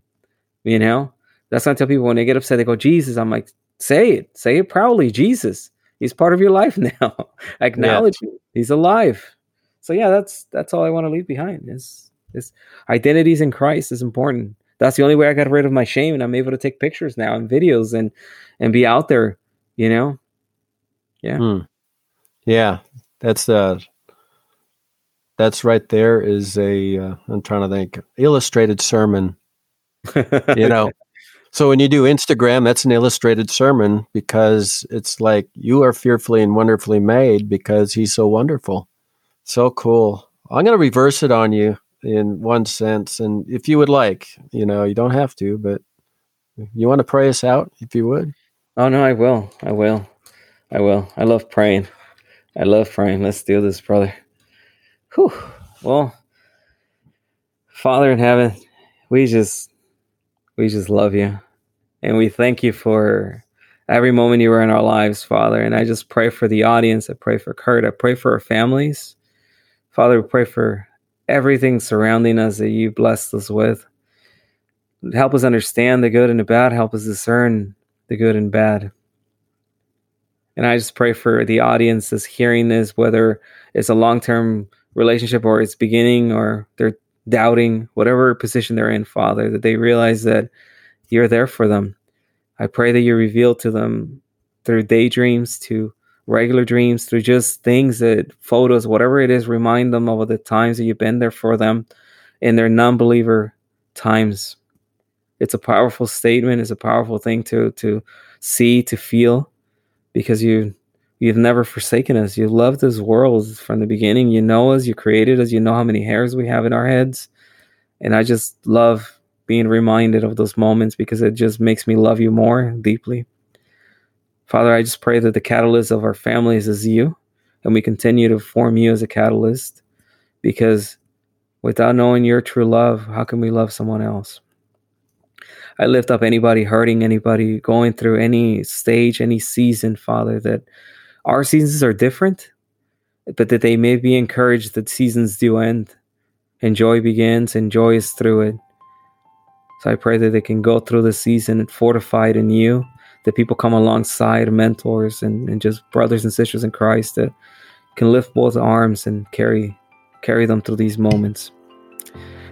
You know? That's why I tell people when they get upset, they go, Jesus. I'm like, say it proudly, Jesus. He's part of your life now. Acknowledge him. He's alive. So yeah, that's all I want to leave behind. Is identities in Christ is important. That's the only way I got rid of my shame, and I'm able to take pictures now and videos and be out there, you know? Yeah. Yeah. That's right. There is I'm trying to think, illustrated sermon, you know? So when you do Instagram, that's an illustrated sermon, because it's like you are fearfully and wonderfully made because he's so wonderful. So cool. I'm going to reverse it on you. In one sense, and if you would like, you know, you don't have to, but you want to pray us out if you would. Oh no, I will. I love praying. Let's do this, brother. Whew. Well, Father in heaven, we just love you, and we thank you for every moment you were in our lives, Father. And I just pray for the audience. I pray for Kurt. I pray for our families, Father. We pray for everything surrounding us that you blessed us with. Help us understand the good and the bad. Help us discern the good and bad. And I just pray for the audience that's hearing this, whether it's a long-term relationship or it's beginning or they're doubting, whatever position they're in, Father, that they realize that you're there for them. I pray that you reveal to them through daydreams, to regular dreams, through just things, that photos, whatever it is, remind them of the times that you've been there for them in their non-believer times. It's a powerful statement. It's a powerful thing to see, to feel, because you've never forsaken us. You loved this world from the beginning. You know us. You created us. You know how many hairs we have in our heads. And I just love being reminded of those moments, because it just makes me love you more deeply. Father, I just pray that the catalyst of our families is you, and we continue to form you as a catalyst, because without knowing your true love, how can we love someone else? I lift up anybody hurting, anybody going through any stage, any season, Father, that our seasons are different, but that they may be encouraged that seasons do end and joy begins and joy is through it. So I pray that they can go through the season and fortified in you, that people come alongside mentors and just brothers and sisters in Christ that can lift both arms and carry them through these moments.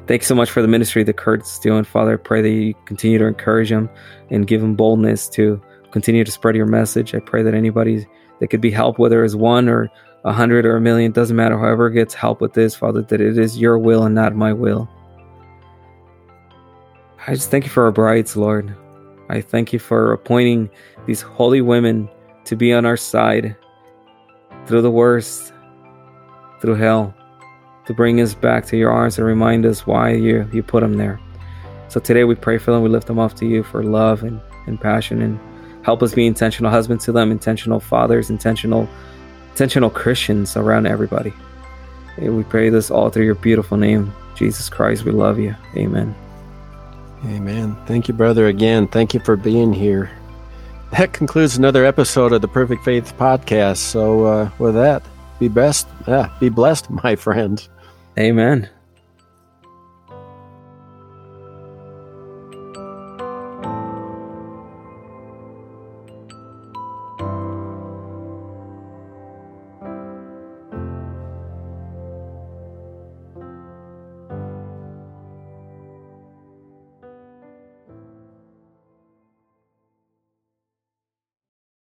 Thanks so much for the ministry that Kurt's doing, Father. I pray that you continue to encourage him and give him boldness to continue to spread your message. I pray that anybody that could be helped, whether it's 1 or 100 or 1,000,000, doesn't matter, however gets help with this, Father, that it is your will and not my will. I just thank you for our brides, Lord. I thank you for appointing these holy women to be on our side through the worst, through hell, to bring us back to your arms and remind us why you put them there. So today we pray for them. We lift them up to you for love and passion, and help us be intentional husbands to them, intentional fathers, intentional Christians around everybody. And we pray this all through your beautiful name, Jesus Christ. We love you. Amen. Amen. Thank you, brother. Again, thank you for being here. That concludes another episode of the Perfect Faith Podcast. So with that, be blessed, my friend. Amen.